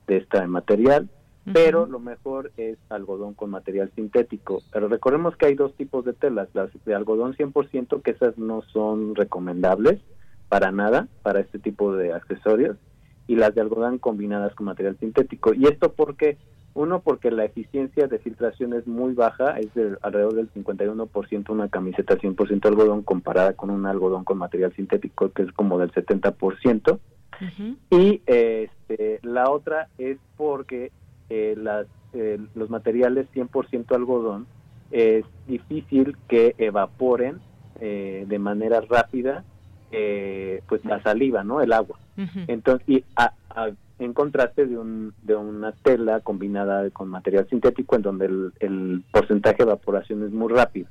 de este material, uh-huh. pero lo mejor es algodón con material sintético. Pero recordemos que hay dos tipos de telas, las de algodón cien por ciento, que esas no son recomendables para nada, para este tipo de accesorios, y las de algodón combinadas con material sintético. ¿Y esto por qué? Uno, porque la eficiencia de filtración es muy baja, es de alrededor del cincuenta y uno por ciento una camiseta cien por ciento algodón comparada con un algodón con material sintético que es como del setenta por ciento. Uh-huh. Y eh, este, la otra es porque eh, las, eh, los materiales cien por ciento algodón es difícil que evaporen eh, de manera rápida Eh, pues la saliva, ¿no? El agua. Uh-huh. Entonces, y a, a, en contraste de un de una tela combinada con material sintético, en donde el, el porcentaje de evaporación es muy rápido.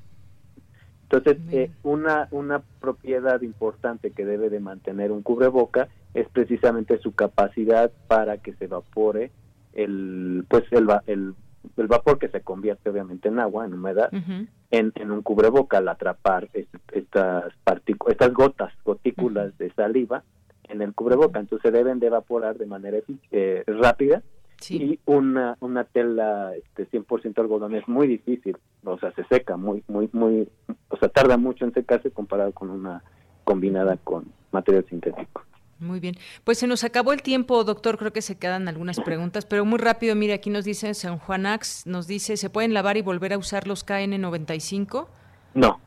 Entonces, eh, una una propiedad importante que debe de mantener un cubreboca es precisamente su capacidad para que se evapore el pues el el, el vapor que se convierte obviamente en agua, en humedad. Uh-huh. En, en un cubreboca al atrapar es, estas partículas, estas gotas, gotículas de saliva en el cubreboca, entonces deben de evaporar de manera eh, rápida. Sí. Y una una tela este, cien por ciento algodón es muy difícil, o sea, se seca muy muy muy, o sea, tarda mucho en secarse comparado con una combinada con material sintético. Muy bien, pues se nos acabó el tiempo, doctor, creo que se quedan algunas preguntas, pero muy rápido, mire, aquí nos dice San Juan Ax, nos dice, ¿se pueden lavar y volver a usar los K N noventa y cinco? No,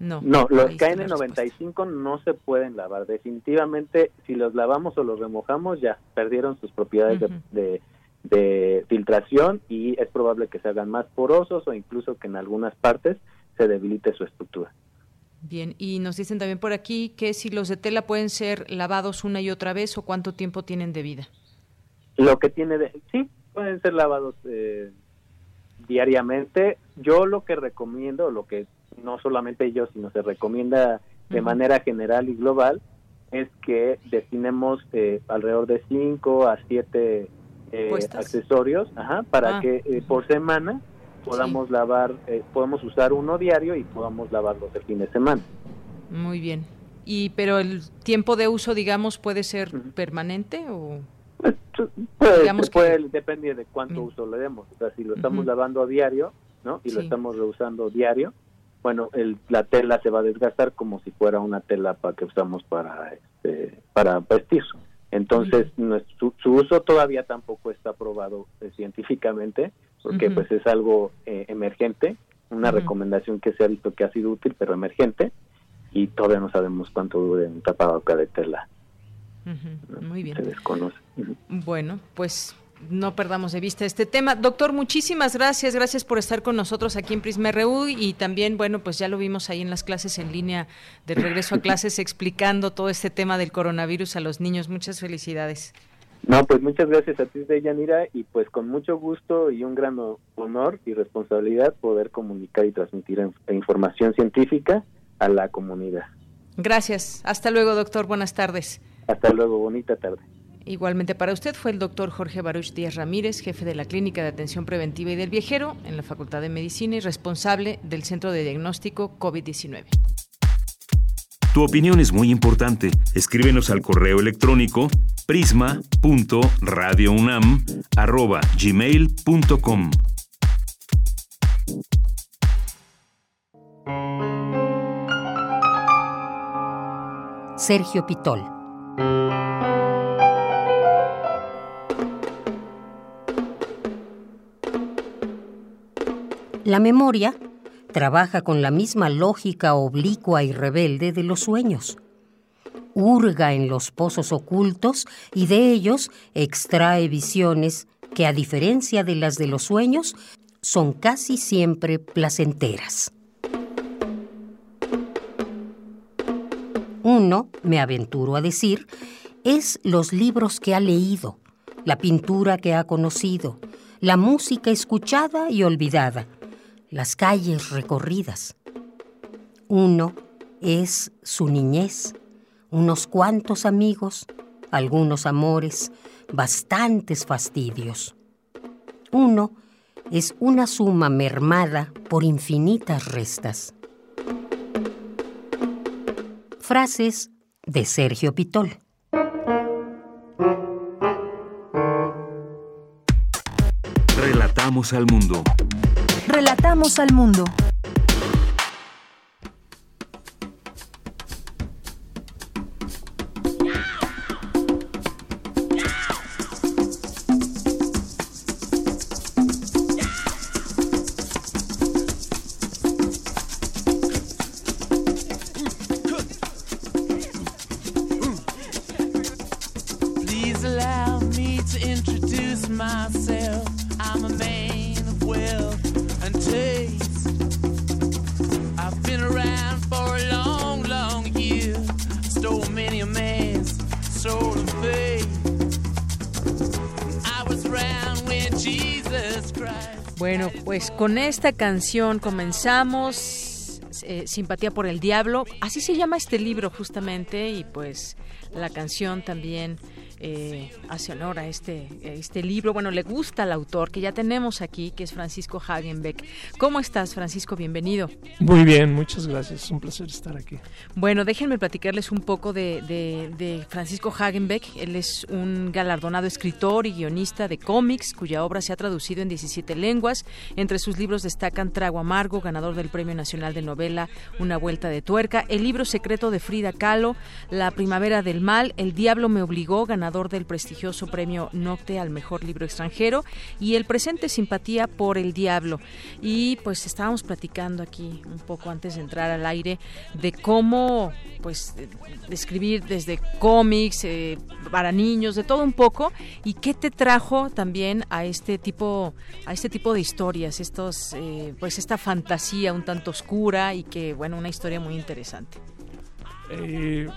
no, no los K N noventa y cinco no se pueden lavar, definitivamente si los lavamos o los remojamos ya perdieron sus propiedades uh-huh. de, de, de filtración y es probable que se hagan más porosos o incluso que en algunas partes se debilite su estructura. Bien, y nos dicen también por aquí que si los de tela pueden ser lavados una y otra vez o cuánto tiempo tienen de vida. Lo que tiene de... Sí, pueden ser lavados eh, diariamente. Yo lo que recomiendo, lo que no solamente yo, sino se recomienda de uh-huh. manera general y global, es que destinemos eh, alrededor de cinco a siete eh, accesorios ajá, para ah. que eh, por semana... podamos sí. lavar, eh, podemos usar uno diario y podamos lavarlos el fin de semana. Muy bien. Y pero el tiempo de uso, digamos, puede ser uh-huh. permanente o pues, puede, digamos puede, que... depende de cuánto uh-huh. uso le demos. O sea, si lo estamos uh-huh. lavando a diario, ¿no? Y sí. lo estamos reusando diario, bueno, el, la tela se va a desgastar como si fuera una tela para que usamos para este para vestir. Entonces, uh-huh. nuestro, su, su uso todavía tampoco está probado eh, científicamente. Porque uh-huh. pues es algo eh, emergente, una uh-huh. recomendación que se ha visto que ha sido útil, pero emergente, y todavía no sabemos cuánto dure un tapaboca de tela. Uh-huh. Muy bien. Se desconoce. Uh-huh. Bueno, pues no perdamos de vista este tema. Doctor, muchísimas gracias, gracias por estar con nosotros aquí en Prisma R U y también, bueno, pues ya lo vimos ahí en las clases en línea de regreso a clases explicando todo este tema del coronavirus a los niños. Muchas felicidades. No, pues muchas gracias a ti, Deyanira, y pues con mucho gusto y un gran honor y responsabilidad poder comunicar y transmitir información científica a la comunidad. Gracias. Hasta luego, doctor. Buenas tardes. Hasta luego. Bonita tarde. Igualmente para usted fue el doctor Jorge Baruch Díaz Ramírez, jefe de la Clínica de Atención Preventiva y del Viajero en la Facultad de Medicina y responsable del Centro de Diagnóstico COVID diecinueve. Tu opinión es muy importante. Escríbenos al correo electrónico prisma punto radio unam arroba gmail punto com. Sergio Pitol. La memoria trabaja con la misma lógica oblicua y rebelde de los sueños. hurga en los pozos ocultos y de ellos extrae visiones que, a diferencia de las de los sueños, son casi siempre placenteras. Uno, me aventuro a decir, es los libros que ha leído, la pintura que ha conocido, la música escuchada y olvidada, las calles recorridas. Uno es su niñez, unos cuantos amigos, algunos amores, bastantes fastidios. Uno es una suma mermada por infinitas restas. Frases de Sergio Pitol. Relatamos al mundo. Relatamos al mundo. Bueno, pues con esta canción comenzamos, eh, Simpatía por el Diablo, así se llama este libro justamente, y pues la canción también eh, hace honor a este, este libro. Bueno, le gusta al autor que ya tenemos aquí, que es Francisco Haghenbeck. ¿Cómo estás, Francisco? Bienvenido. Muy bien, muchas gracias, es un placer estar aquí. Bueno, déjenme platicarles un poco de, de, de Francisco Haghenbeck. Él es un galardonado escritor y guionista de cómics, cuya obra se ha traducido en diecisiete lenguas. Entre sus libros destacan Trago Amargo, ganador del Premio Nacional de Novela Una Vuelta de Tuerca, El Libro Secreto de Frida Kahlo, La Primavera del Mar, El Diablo me obligó, ganador del prestigioso premio Nocte al mejor libro extranjero, y el presente Simpatía por el Diablo. Y pues estábamos platicando aquí un poco antes de entrar al aire de cómo pues escribir desde cómics eh, para niños, de todo un poco, y qué te trajo también a este tipo a este tipo de historias, estos eh, pues esta fantasía un tanto oscura y que bueno, una historia muy interesante. Eh...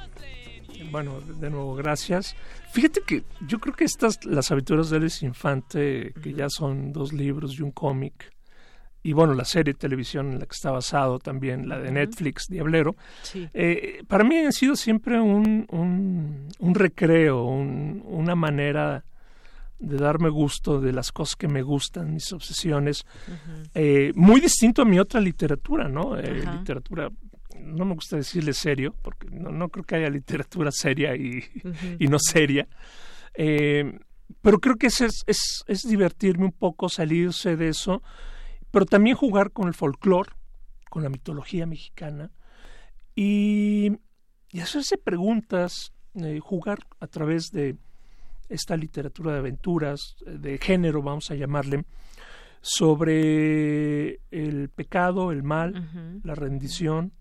Bueno, de nuevo, gracias. Fíjate que yo creo que estas, las aventuras de Elvis Infante, que ya son dos libros y un cómic, y bueno, la serie de televisión en la que está basado también, la de Netflix, Diablero, sí. eh, para mí han sido siempre un, un, un recreo, un, una manera de darme gusto de las cosas que me gustan, mis obsesiones, uh-huh. eh, muy distinto a mi otra literatura, ¿no? Eh, uh-huh. Literatura... No me gusta decirle serio, porque no, no creo que haya literatura seria y, uh-huh. y no seria. Eh, pero creo que es, es, es divertirme un poco, salirse de eso, pero también jugar con el folclore, con la mitología mexicana, y, y hacerse preguntas, eh, jugar a través de esta literatura de aventuras, de género, vamos a llamarle, sobre el pecado, el mal, uh-huh. la rendición,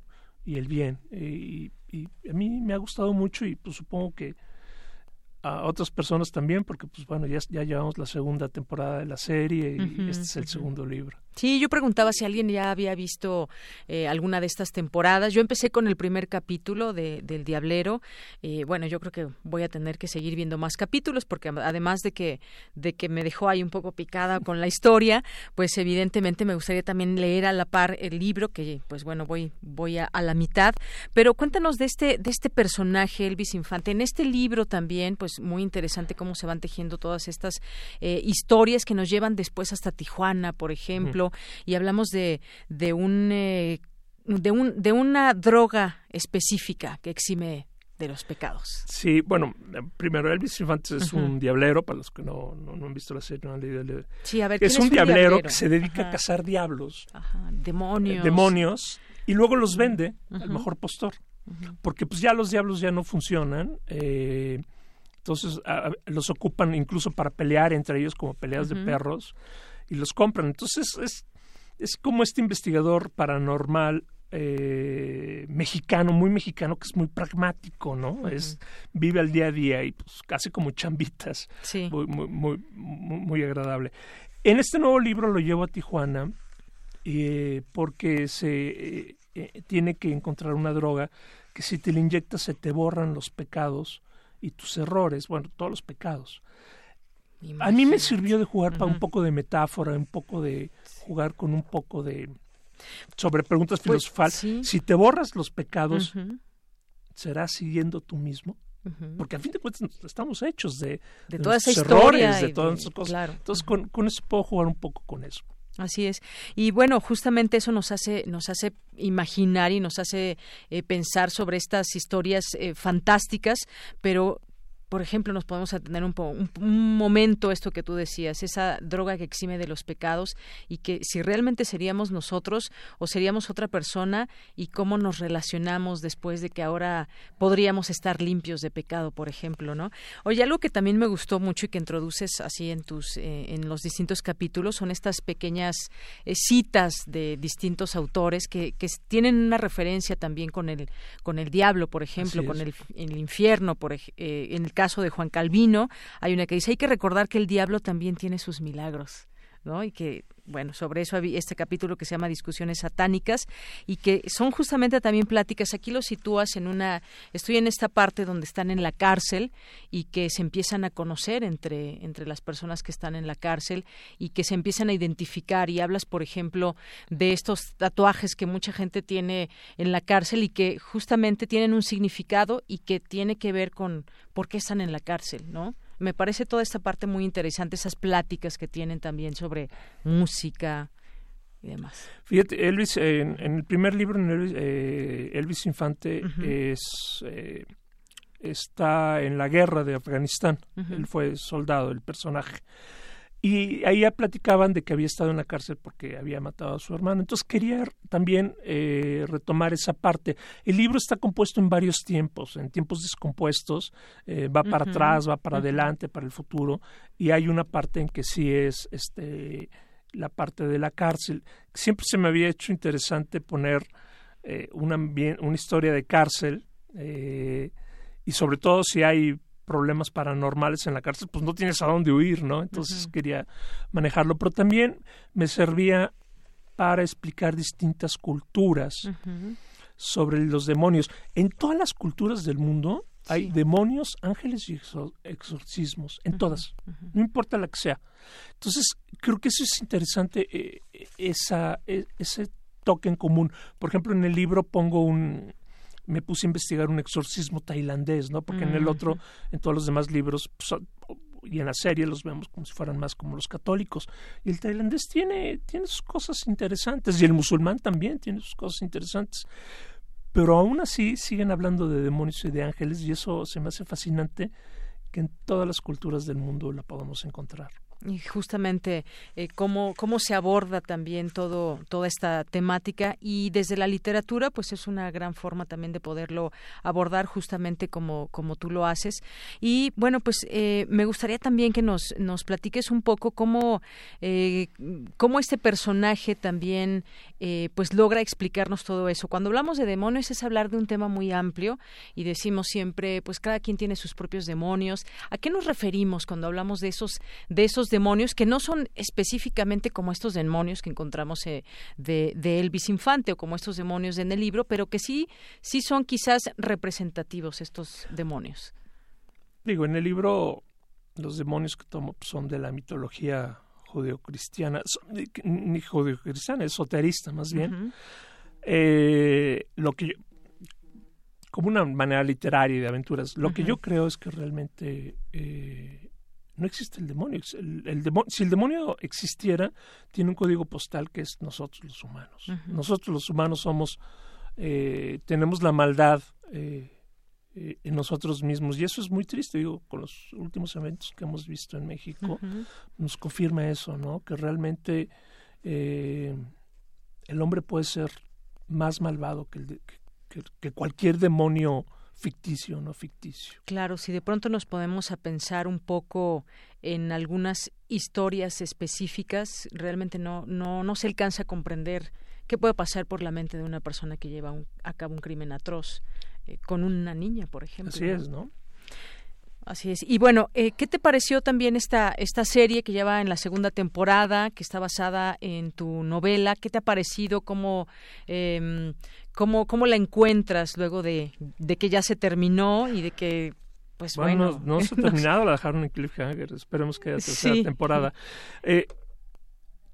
y el bien, y, y a mí me ha gustado mucho, y pues supongo que a otras personas también, porque pues bueno, ya, ya llevamos la segunda temporada de la serie y uh-huh, este es el uh-huh. segundo libro. Sí, yo preguntaba si alguien ya había visto eh, alguna de estas temporadas. Yo empecé con el primer capítulo de, del Diablero. Eh, bueno, yo creo que voy a tener que seguir viendo más capítulos porque además de que de que me dejó ahí un poco picada con la historia, pues evidentemente me gustaría también leer a la par el libro, que pues bueno, voy voy a, a la mitad. Pero cuéntanos de este de este personaje, Elvis Infante. En este libro también, pues muy interesante cómo se van tejiendo todas estas eh, historias que nos llevan después hasta Tijuana, por ejemplo. Mm. Y hablamos de, de, un, eh, de, un, de una droga específica que exime de los pecados. Sí, bueno, primero Elvis Infante es uh-huh. un diablero, para los que no, no, no han visto la serie, no han leído el... Sí, a ver, es, un, es un diablero, diablero que se dedica Ajá. a cazar diablos, Ajá. demonios, eh, demonios, y luego los vende uh-huh. al mejor postor, uh-huh. porque pues ya los diablos ya no funcionan, eh, entonces a, los ocupan incluso para pelear entre ellos como peleas uh-huh. de perros. Y los compran. Entonces es, es como este investigador paranormal eh, mexicano, muy mexicano, que es muy pragmático, ¿no? Uh-huh. Es vive al día a día y pues hace como chambitas. Sí. Muy, muy, muy, muy agradable. En este nuevo libro lo llevo a Tijuana eh, porque se eh, tiene que encontrar una droga que si te la inyectas se te borran los pecados y tus errores, bueno, todos los pecados. Imagínate. A mí me sirvió de jugar uh-huh. para un poco de metáfora, un poco de jugar con un poco de... sobre preguntas pues, filosofales. Sí. Si te borras los pecados, uh-huh. ¿serás siguiendo tú mismo? Uh-huh. Porque a fin de cuentas estamos hechos de, de, de toda esa historia, errores, de todas esas cosas. Claro. Entonces uh-huh. con, con eso puedo jugar un poco con eso. Así es. Y bueno, justamente eso nos hace nos hace imaginar y nos hace eh, pensar sobre estas historias eh, fantásticas, pero... Por ejemplo, nos podemos atender un, po, un, un momento esto que tú decías, esa droga que exime de los pecados y que si realmente seríamos nosotros o seríamos otra persona y cómo nos relacionamos después de que ahora podríamos estar limpios de pecado, por ejemplo, ¿no? Oye, algo que también me gustó mucho y que introduces así en tus eh, en los distintos capítulos son estas pequeñas eh, citas de distintos autores que, que tienen una referencia también con el con el diablo, por ejemplo, con el, el infierno, por eh, en el caso de Juan Calvino, hay una que dice, hay que recordar que el diablo también tiene sus milagros, ¿no? Y que, bueno, sobre eso hay este capítulo que se llama Discusiones Satánicas y que son justamente también pláticas, aquí lo sitúas en una, estoy en esta parte donde están en la cárcel y que se empiezan a conocer entre, entre las personas que están en la cárcel y que se empiezan a identificar y hablas, por ejemplo, de estos tatuajes que mucha gente tiene en la cárcel y que justamente tienen un significado y que tiene que ver con por qué están en la cárcel, ¿no? Me parece toda esta parte muy interesante, esas pláticas que tienen también sobre música y demás. Fíjate, Elvis, eh, en, en el primer libro, en Elvis, eh, Elvis Infante uh-huh. es eh, está en la guerra de Afganistán. Uh-huh. Él fue soldado, el personaje. Y ahí ya platicaban de que había estado en la cárcel porque había matado a su hermano. Entonces quería también eh, retomar esa parte. El libro está compuesto en varios tiempos, en tiempos descompuestos. Eh, va para uh-huh. atrás, va para uh-huh. adelante, para el futuro. Y hay una parte en que sí es este, la parte de la cárcel. Siempre se me había hecho interesante poner eh, una, una historia de cárcel. Eh, y sobre todo si hay... problemas paranormales en la cárcel, pues no tienes a dónde huir, ¿no? Entonces uh-huh. quería manejarlo, pero también me servía para explicar distintas culturas uh-huh. sobre los demonios. En todas las culturas del mundo sí. hay demonios, ángeles y exorcismos, en uh-huh. todas, uh-huh. no importa la que sea. Entonces creo que eso es interesante, eh, esa, eh, ese toque en común. Por ejemplo, en el libro pongo un... me puse a investigar un exorcismo tailandés, ¿no? Porque uh-huh. en el otro, en todos los demás libros pues, y en la serie los vemos como si fueran más como los católicos. Y el tailandés tiene, tiene sus cosas interesantes y el musulmán también tiene sus cosas interesantes. Pero aún así siguen hablando de demonios y de ángeles y eso se me hace fascinante que en todas las culturas del mundo la podamos encontrar. Y justamente eh, cómo, cómo se aborda también todo, toda esta temática y desde la literatura pues es una gran forma también de poderlo abordar justamente como, como tú lo haces. Y bueno, pues eh, me gustaría también que nos, nos platiques un poco cómo, eh, cómo este personaje también eh, pues logra explicarnos todo eso. Cuando hablamos de demonios es hablar de un tema muy amplio y decimos siempre pues cada quien tiene sus propios demonios. ¿A qué nos referimos cuando hablamos de esos, de esos demonios que no son específicamente como estos demonios que encontramos eh, de, de Elvis Infante o como estos demonios en el libro, pero que sí, sí son quizás representativos estos demonios? Digo, en el libro los demonios que tomo son de la mitología judeocristiana, ni judeocristiana, esoterista más bien. Uh-huh. Eh, lo que yo, como una manera literaria y de aventuras, lo uh-huh. que yo creo es que realmente... Eh, no existe el demonio. El, el demonio. Si el demonio existiera, tiene un código postal que es nosotros los humanos. Uh-huh. Nosotros los humanos somos, eh, tenemos la maldad eh, eh, en nosotros mismos. Y eso es muy triste, digo, con los últimos eventos que hemos visto en México, uh-huh. nos confirma eso, ¿no? Que realmente eh, el hombre puede ser más malvado que, el de, que, que, que cualquier demonio ficticio o no ficticio. Claro, si de pronto nos ponemos a pensar un poco en algunas historias específicas, realmente no, no, no se alcanza a comprender qué puede pasar por la mente de una persona que lleva un, a cabo un crimen atroz eh, con una niña, por ejemplo. Así es, ¿no? Así es. Y bueno, eh, ¿qué te pareció también esta esta serie que ya va en la segunda temporada, que está basada en tu novela? ¿Qué te ha parecido? ¿Cómo, eh, cómo, cómo la encuentras luego de, de que ya se terminó y de que, pues bueno... bueno no, no se ha terminado, la dejaron en cliffhanger. Esperemos que haya tercera sí. temporada. Eh,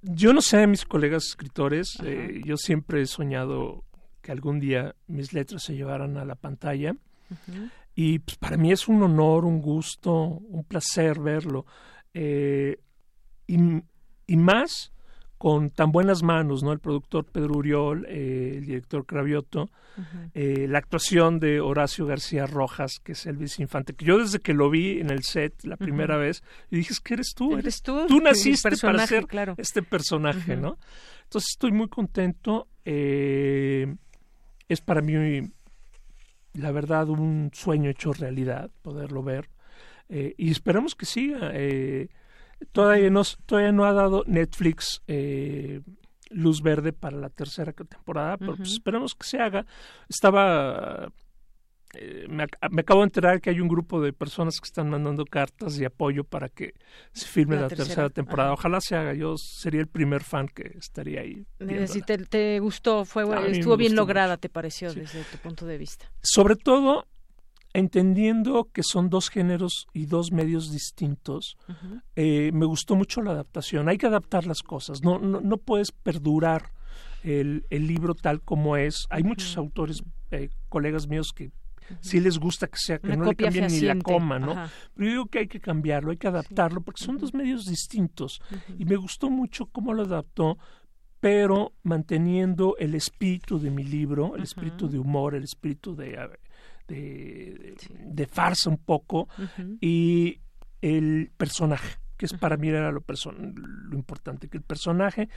yo no sé, mis colegas escritores, eh, yo siempre he soñado que algún día mis letras se llevaran a la pantalla. Ajá. Y pues, para mí es un honor, un gusto, un placer verlo. Eh, y, y más con tan buenas manos, ¿no? El productor Pedro Uriol, eh, el director Cravioto, uh-huh. eh, la actuación de Horacio García Rojas, que es Elvis Infante, que yo desde que lo vi en el set la primera uh-huh. vez, y dije, es que eres tú. Eres tú. Tú naciste para ser claro. este personaje, uh-huh. ¿no? Entonces estoy muy contento. Eh, es para mí... la verdad, un sueño hecho realidad, poderlo ver. Eh, y esperamos que siga. Eh, todavía, no, todavía no ha dado Netflix eh, luz verde para la tercera temporada, pero uh-huh. pues esperamos que se haga. Estaba... Eh, me, me acabo de enterar que hay un grupo de personas que están mandando cartas de apoyo para que se firme la, la tercera, tercera temporada. Ajá. Ojalá se haga. Yo sería el primer fan que estaría ahí. Si te, te gustó, fue a estuvo bien lograda, mucho. ¿Te pareció sí. desde tu punto de vista? Sobre todo, entendiendo que son dos géneros y dos medios distintos, uh-huh. eh, me gustó mucho la adaptación. Hay que adaptar las cosas. No, no, no puedes perdurar el, el libro tal como es. Hay muchos uh-huh. autores, eh, colegas míos que sí les gusta que sea, que una no le cambien fehaciente. Ni la coma, ¿no? Ajá. Pero yo digo que hay que cambiarlo, hay que adaptarlo, porque son dos medios distintos. Uh-huh. Y me gustó mucho cómo lo adaptó, pero manteniendo el espíritu de mi libro, el uh-huh. espíritu de humor, el espíritu de, de, de, sí. de farsa un poco, uh-huh. y el personaje, que es uh-huh. para mí era lo, person- lo importante, que el personaje...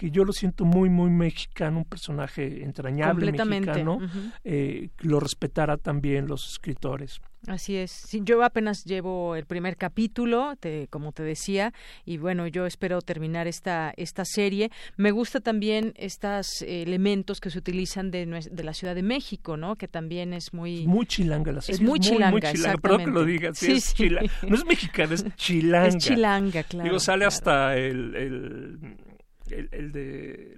que yo lo siento muy, muy mexicano, un personaje entrañable mexicano, uh-huh. eh, lo respetara también los escritores. Así es. Sí, yo apenas llevo el primer capítulo, te, como te decía, y bueno, yo espero terminar esta esta serie. Me gusta también estos eh, elementos que se utilizan de, de la Ciudad de México, ¿no? Que también es muy... Muy chilanga la serie. Es muy es chilanga, muy, muy chilanga. Perdón que lo digas. Sí, sí, es sí. Chila, no es mexicana, es chilanga. Es chilanga, claro. Digo, sale claro. hasta el... el El, el de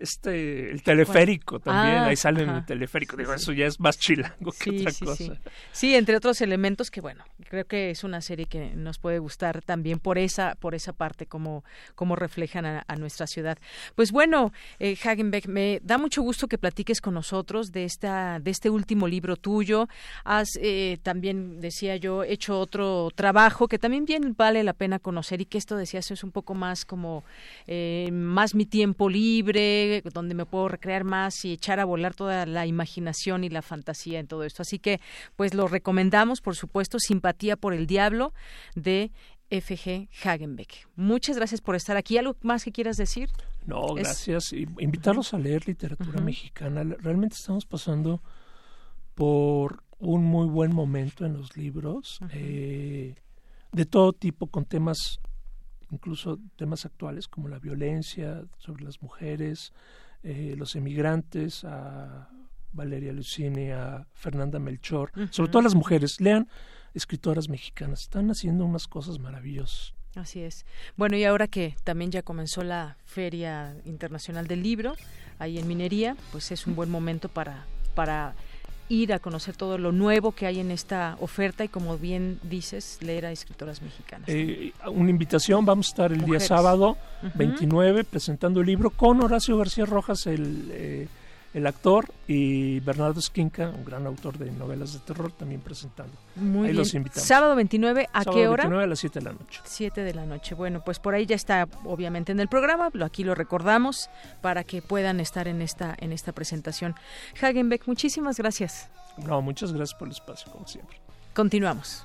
este el teleférico también, ah, ahí sale en el teleférico, digo, sí, eso ya es más chilango que sí, otra sí, cosa. Sí. sí, entre otros elementos que bueno, creo que es una serie que nos puede gustar también por esa, por esa parte, como, como reflejan a, a nuestra ciudad. Pues bueno, eh, Haghenbeck, me da mucho gusto que platiques con nosotros de esta, de este último libro tuyo. Has eh, también, decía yo, hecho otro trabajo que también bien vale la pena conocer y que esto, decías, es un poco más como eh, más mi tiempo libre, donde me puedo recrear más y echar a volar toda la imaginación y la fantasía en todo esto. Así que, pues, lo recomendamos, por supuesto, Simpatía por el Diablo, de F G Haghenbeck. Muchas gracias por estar aquí. ¿Algo más que quieras decir? No, es... gracias. Y invitarlos uh-huh. a leer literatura uh-huh. mexicana. Realmente estamos pasando por un muy buen momento en los libros, uh-huh. eh, de todo tipo, con temas... incluso temas actuales como la violencia sobre las mujeres, eh, los emigrantes, a Valeria Lucini, a Fernanda Melchor, uh-huh. sobre todo las mujeres. Lean escritoras mexicanas, están haciendo unas cosas maravillosas. Así es. Bueno, y ahora que también ya comenzó la Feria Internacional del Libro, ahí en Minería, pues es un buen momento para... para ir a conocer todo lo nuevo que hay en esta oferta y, como bien dices, leer a escritoras mexicanas. Eh, una invitación, vamos a estar el Mujeres. Día sábado uh-huh. veintinueve presentando el libro con Horacio García Rojas, el, eh, el actor, y Bernardo Esquinca, un gran autor de novelas de terror, también presentando. Muy ahí bien. Los invitamos. Sábado veintinueve, ¿a sábado qué hora? veintinueve a las siete de la noche. siete de la noche. Bueno, pues por ahí ya está, obviamente, en el programa. Aquí lo recordamos para que puedan estar en esta, en esta presentación. Haghenbeck, muchísimas gracias. No, muchas gracias por el espacio, como siempre. Continuamos.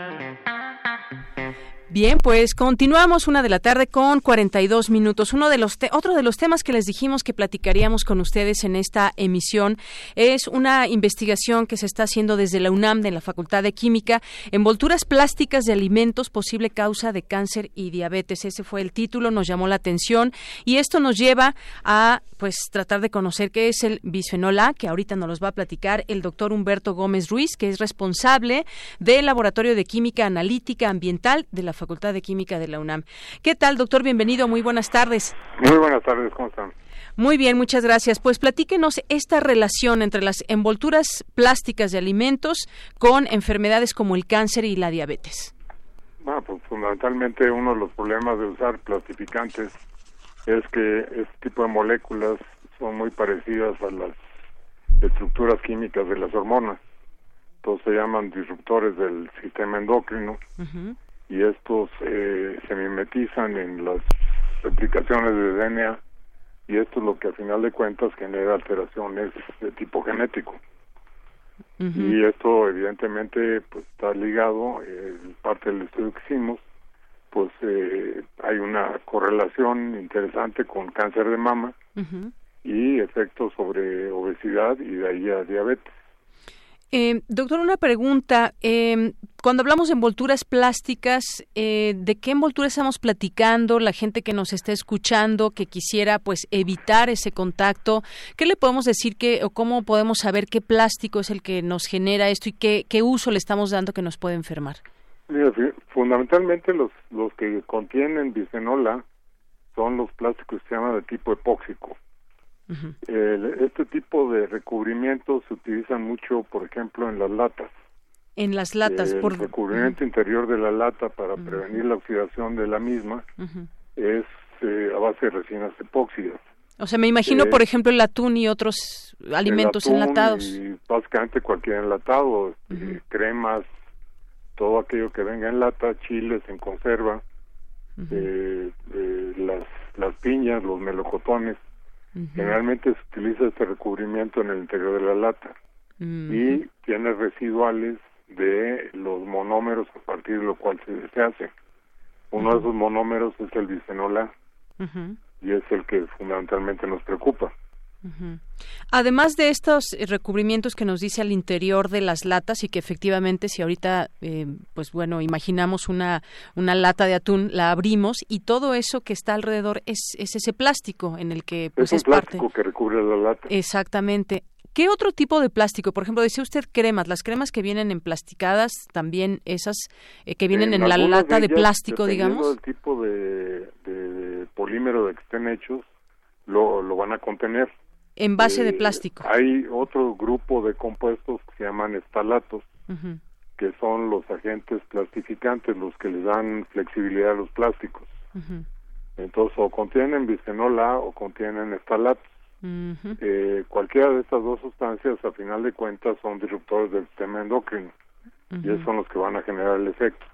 Bien, pues continuamos una de la tarde con cuarenta y dos minutos. Uno de los te- otro de los temas que les dijimos que platicaríamos con ustedes en esta emisión es una investigación que se está haciendo desde la UNAM, de la Facultad de Química, envolturas plásticas de alimentos, posible causa de cáncer y diabetes. Ese fue el título, nos llamó la atención y esto nos lleva a pues tratar de conocer qué es el bisfenol A, que ahorita nos los va a platicar el doctor Humberto Gómez Ruiz, que es responsable del Laboratorio de Química Analítica Ambiental de la Facultad de Química de la UNAM. ¿Qué tal, doctor? Bienvenido, muy buenas tardes. Muy buenas tardes, ¿cómo están? Muy bien, muchas gracias. Pues platíquenos esta relación entre las envolturas plásticas de alimentos con enfermedades como el cáncer y la diabetes. Bueno, pues fundamentalmente uno de los problemas de usar plastificantes es que este tipo de moléculas son muy parecidas a las estructuras químicas de las hormonas. Entonces se llaman disruptores del sistema endocrino. Uh-huh. Y estos eh, se mimetizan en las replicaciones de D N A, y esto es lo que a final de cuentas genera alteraciones de tipo genético. Uh-huh. Y esto evidentemente pues está ligado, eh, parte del estudio que hicimos, pues eh, hay una correlación interesante con cáncer de mama. Uh-huh. Y efectos sobre obesidad y de ahí a diabetes. Eh, doctor, una pregunta. Eh, cuando hablamos de envolturas plásticas, eh, ¿de qué envoltura estamos platicando? La gente que nos está escuchando, que quisiera pues evitar ese contacto, ¿qué le podemos decir que, o cómo podemos saber qué plástico es el que nos genera esto y qué, qué uso le estamos dando que nos puede enfermar? Mira, fundamentalmente los, los que contienen bisfenol A son los plásticos que se llaman de tipo epóxico. Uh-huh. El, este tipo de recubrimientos se utilizan mucho, por ejemplo, en las latas. En las latas. El por... recubrimiento uh-huh. interior de la lata para uh-huh. prevenir la oxidación de la misma uh-huh. es eh, a base de resinas epóxidas. O sea, me imagino, eh, por ejemplo, el atún y otros alimentos el atún enlatados. Y básicamente cualquier enlatado, uh-huh. eh, cremas, todo aquello que venga en lata, chiles en conserva, uh-huh. eh, eh, las, las piñas, los melocotones. Uh-huh. Generalmente se utiliza este recubrimiento en el interior de la lata uh-huh. y tiene residuales de los monómeros a partir de lo cual se, se hace. Uno uh-huh. de esos monómeros es el bisfenol A uh-huh. y es el que fundamentalmente nos preocupa. Uh-huh. Además de estos recubrimientos que nos dice al interior de las latas y que efectivamente si ahorita eh, pues bueno, imaginamos una una lata de atún, la abrimos y todo eso que está alrededor es, es ese plástico en el que pues, es, un es plástico parte. Que recubre la lata. Exactamente. ¿Qué otro tipo de plástico? Por ejemplo, decía usted cremas, las cremas que vienen emplasticadas, también esas eh, que vienen en, en la lata de, ellas, de plástico, digamos. El tipo de, de polímero de que estén hechos lo, lo van a contener. En base eh, de plástico. Hay otro grupo de compuestos que se llaman estalatos, uh-huh. que son los agentes plastificantes, los que les dan flexibilidad a los plásticos. Uh-huh. Entonces, o contienen bisfenol A o contienen estalatos. Uh-huh. Eh, cualquiera de estas dos sustancias, a final de cuentas, son disruptores del sistema endocrino. Uh-huh. Y esos son los que van a generar el efecto.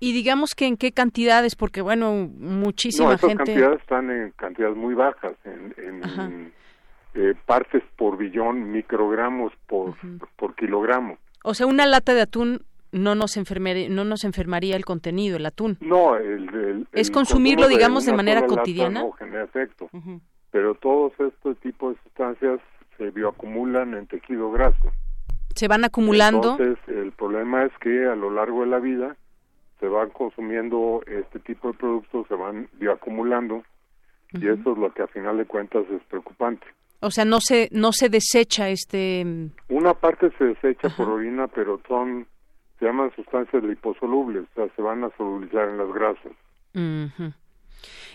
Y digamos que en qué cantidades, porque bueno, muchísima no, estas gente... cantidades están en cantidades muy bajas, en... en Ajá. Eh, partes por billón, microgramos por, uh-huh. por kilogramo. O sea, una lata de atún no nos enfermaría, no nos enfermaría el contenido, el atún. No, el, el es el consumirlo, de digamos, de manera cotidiana. No genera efecto, uh-huh. pero todos estos tipos de sustancias se bioacumulan en tejido graso. Se van acumulando. Entonces, el problema es que a lo largo de la vida se van consumiendo este tipo de productos, se van bioacumulando uh-huh. y eso es lo que a final de cuentas es preocupante. O sea, no se no se desecha este... Una parte se desecha Ajá. por orina, pero son, se llaman sustancias liposolubles, o sea, se van a solubilizar en las grasas. Uh-huh.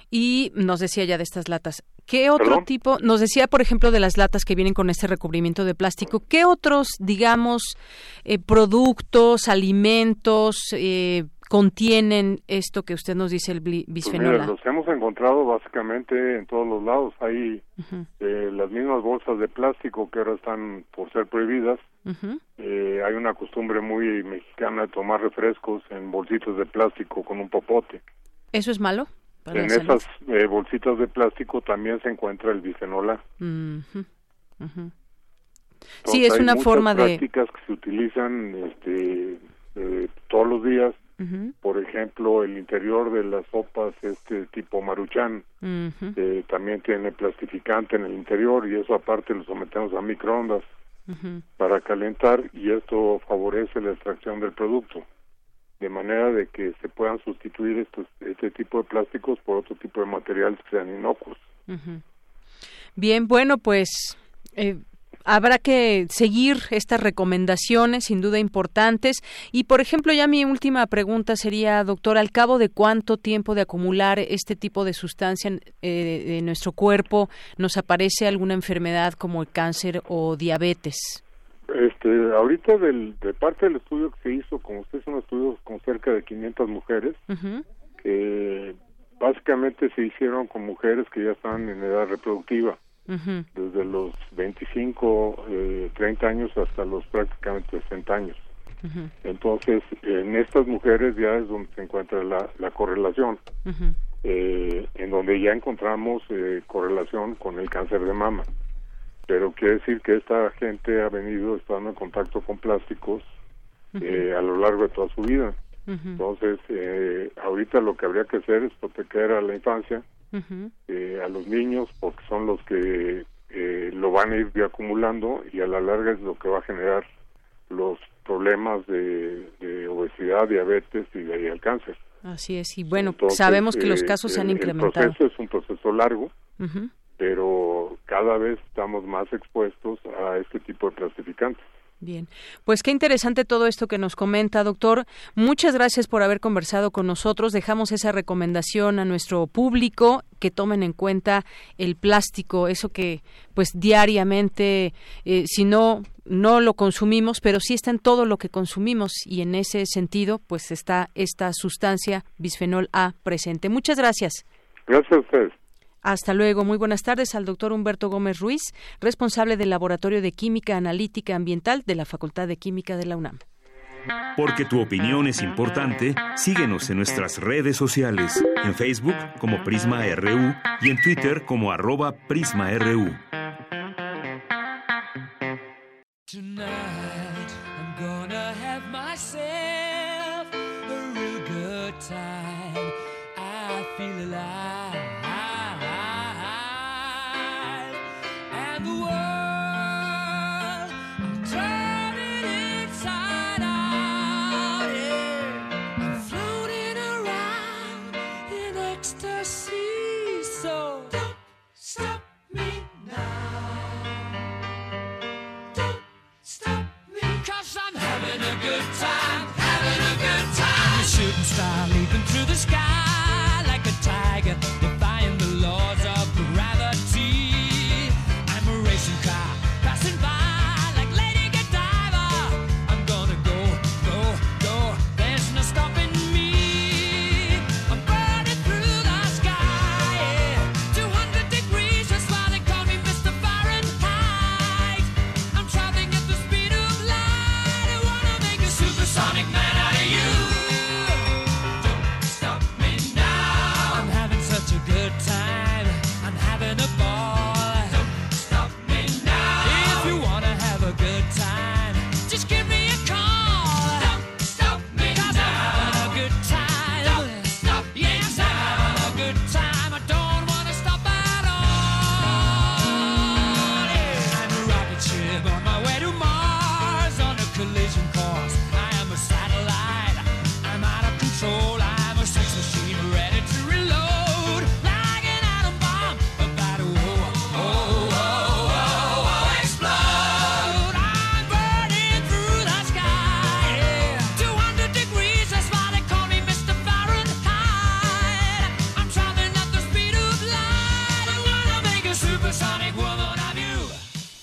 Y nos decía ya de estas latas, ¿qué otro ¿Perdón? tipo? Nos decía, por ejemplo, de las latas que vienen con este recubrimiento de plástico, ¿qué otros, digamos, eh, productos, alimentos eh, contienen esto que usted nos dice, el bisfenol A? Pues mira, los hemos encontrado básicamente en todos los lados. Hay uh-huh. eh, las mismas bolsas de plástico que ahora están por ser prohibidas. Uh-huh. Eh, hay una costumbre muy mexicana de tomar refrescos en bolsitos de plástico con un popote. ¿Eso es malo? En esas eh, bolsitas de plástico también se encuentra el bisfenol A. Uh-huh. Uh-huh. Sí, es una forma de... Hay muchas prácticas que se utilizan este, eh, todos los días. Uh-huh. Por ejemplo, el interior de las sopas este tipo Maruchan, uh-huh, eh, también tiene plastificante en el interior, y eso aparte lo sometemos a microondas, uh-huh, para calentar, y esto favorece la extracción del producto, de manera de que se puedan sustituir estos, este tipo de plásticos por otro tipo de materiales que sean inocuos. Uh-huh. Bien, bueno, pues... Eh... habrá que seguir estas recomendaciones, sin duda importantes. Y, por ejemplo, ya mi última pregunta sería, doctora, ¿al cabo de cuánto tiempo de acumular este tipo de sustancia en, eh, en nuestro cuerpo nos aparece alguna enfermedad como el cáncer o diabetes? Este, ahorita del, de parte del estudio que se hizo, como usted, es un estudio con cerca de quinientas mujeres, uh-huh, que básicamente se hicieron con mujeres que ya están en edad reproductiva, desde los veinticinco, eh, treinta años hasta los prácticamente sesenta años. Uh-huh. Entonces, en estas mujeres ya es donde se encuentra la, la correlación, uh-huh, eh, en donde ya encontramos eh, correlación con el cáncer de mama. Pero quiere decir que esta gente ha venido estando en contacto con plásticos, uh-huh, eh, a lo largo de toda su vida. Uh-huh. Entonces, eh, ahorita lo que habría que hacer es proteger a la infancia, uh-huh, eh, a los niños, porque son los que eh, lo van a ir acumulando, y a la larga es lo que va a generar los problemas de, de obesidad, diabetes y de ahí el cáncer. Así es, y bueno, entonces, sabemos que eh, los casos se han incrementado. El proceso es un proceso largo, uh-huh, pero cada vez estamos más expuestos a este tipo de plastificantes. Bien, pues qué interesante todo esto que nos comenta, doctor. Muchas gracias por haber conversado con nosotros. Dejamos esa recomendación a nuestro público, que tomen en cuenta el plástico, eso que pues diariamente, eh, si no, no lo consumimos, pero sí está en todo lo que consumimos, y en ese sentido pues está esta sustancia bisfenol A presente. Muchas gracias. Gracias a ustedes. Hasta luego. Muy buenas tardes al doctor Humberto Gómez Ruiz, responsable del Laboratorio de Química Analítica Ambiental de la Facultad de Química de la UNAM. Porque tu opinión es importante, síguenos en nuestras redes sociales, en Facebook como Prisma R U y en Twitter como arroba Prisma R U.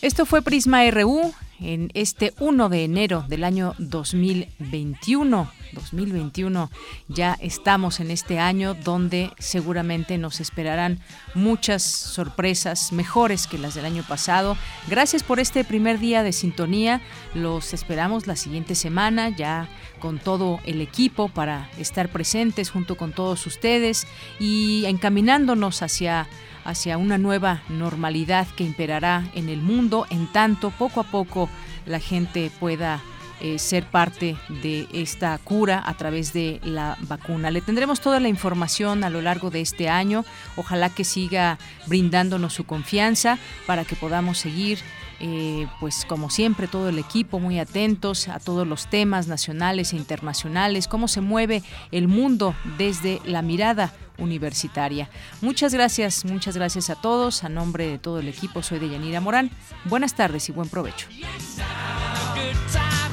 Esto fue Prisma R U. en este primero de enero del año dos mil veintiuno. dos mil veintiuno, ya estamos en este año donde seguramente nos esperarán muchas sorpresas mejores que las del año pasado. Gracias por este primer día de sintonía. Los esperamos la siguiente semana ya con todo el equipo para estar presentes junto con todos ustedes y encaminándonos hacia hacia una nueva normalidad que imperará en el mundo, en tanto poco a poco la gente pueda Eh, ser parte de esta cura a través de la vacuna. Le tendremos toda la información a lo largo de este año. Ojalá que siga brindándonos su confianza para que podamos seguir, eh, pues como siempre, todo el equipo muy atentos a todos los temas nacionales e internacionales, cómo se mueve el mundo desde la mirada universitaria. Muchas gracias, muchas gracias a todos. A nombre de todo el equipo, soy Deyanira Morán. Buenas tardes y buen provecho.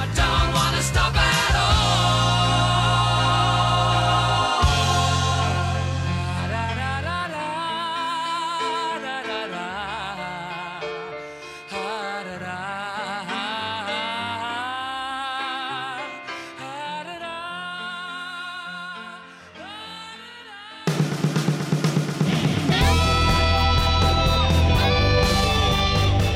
Don't wanna stop at all. Da, da, da, da, da, da, da, da,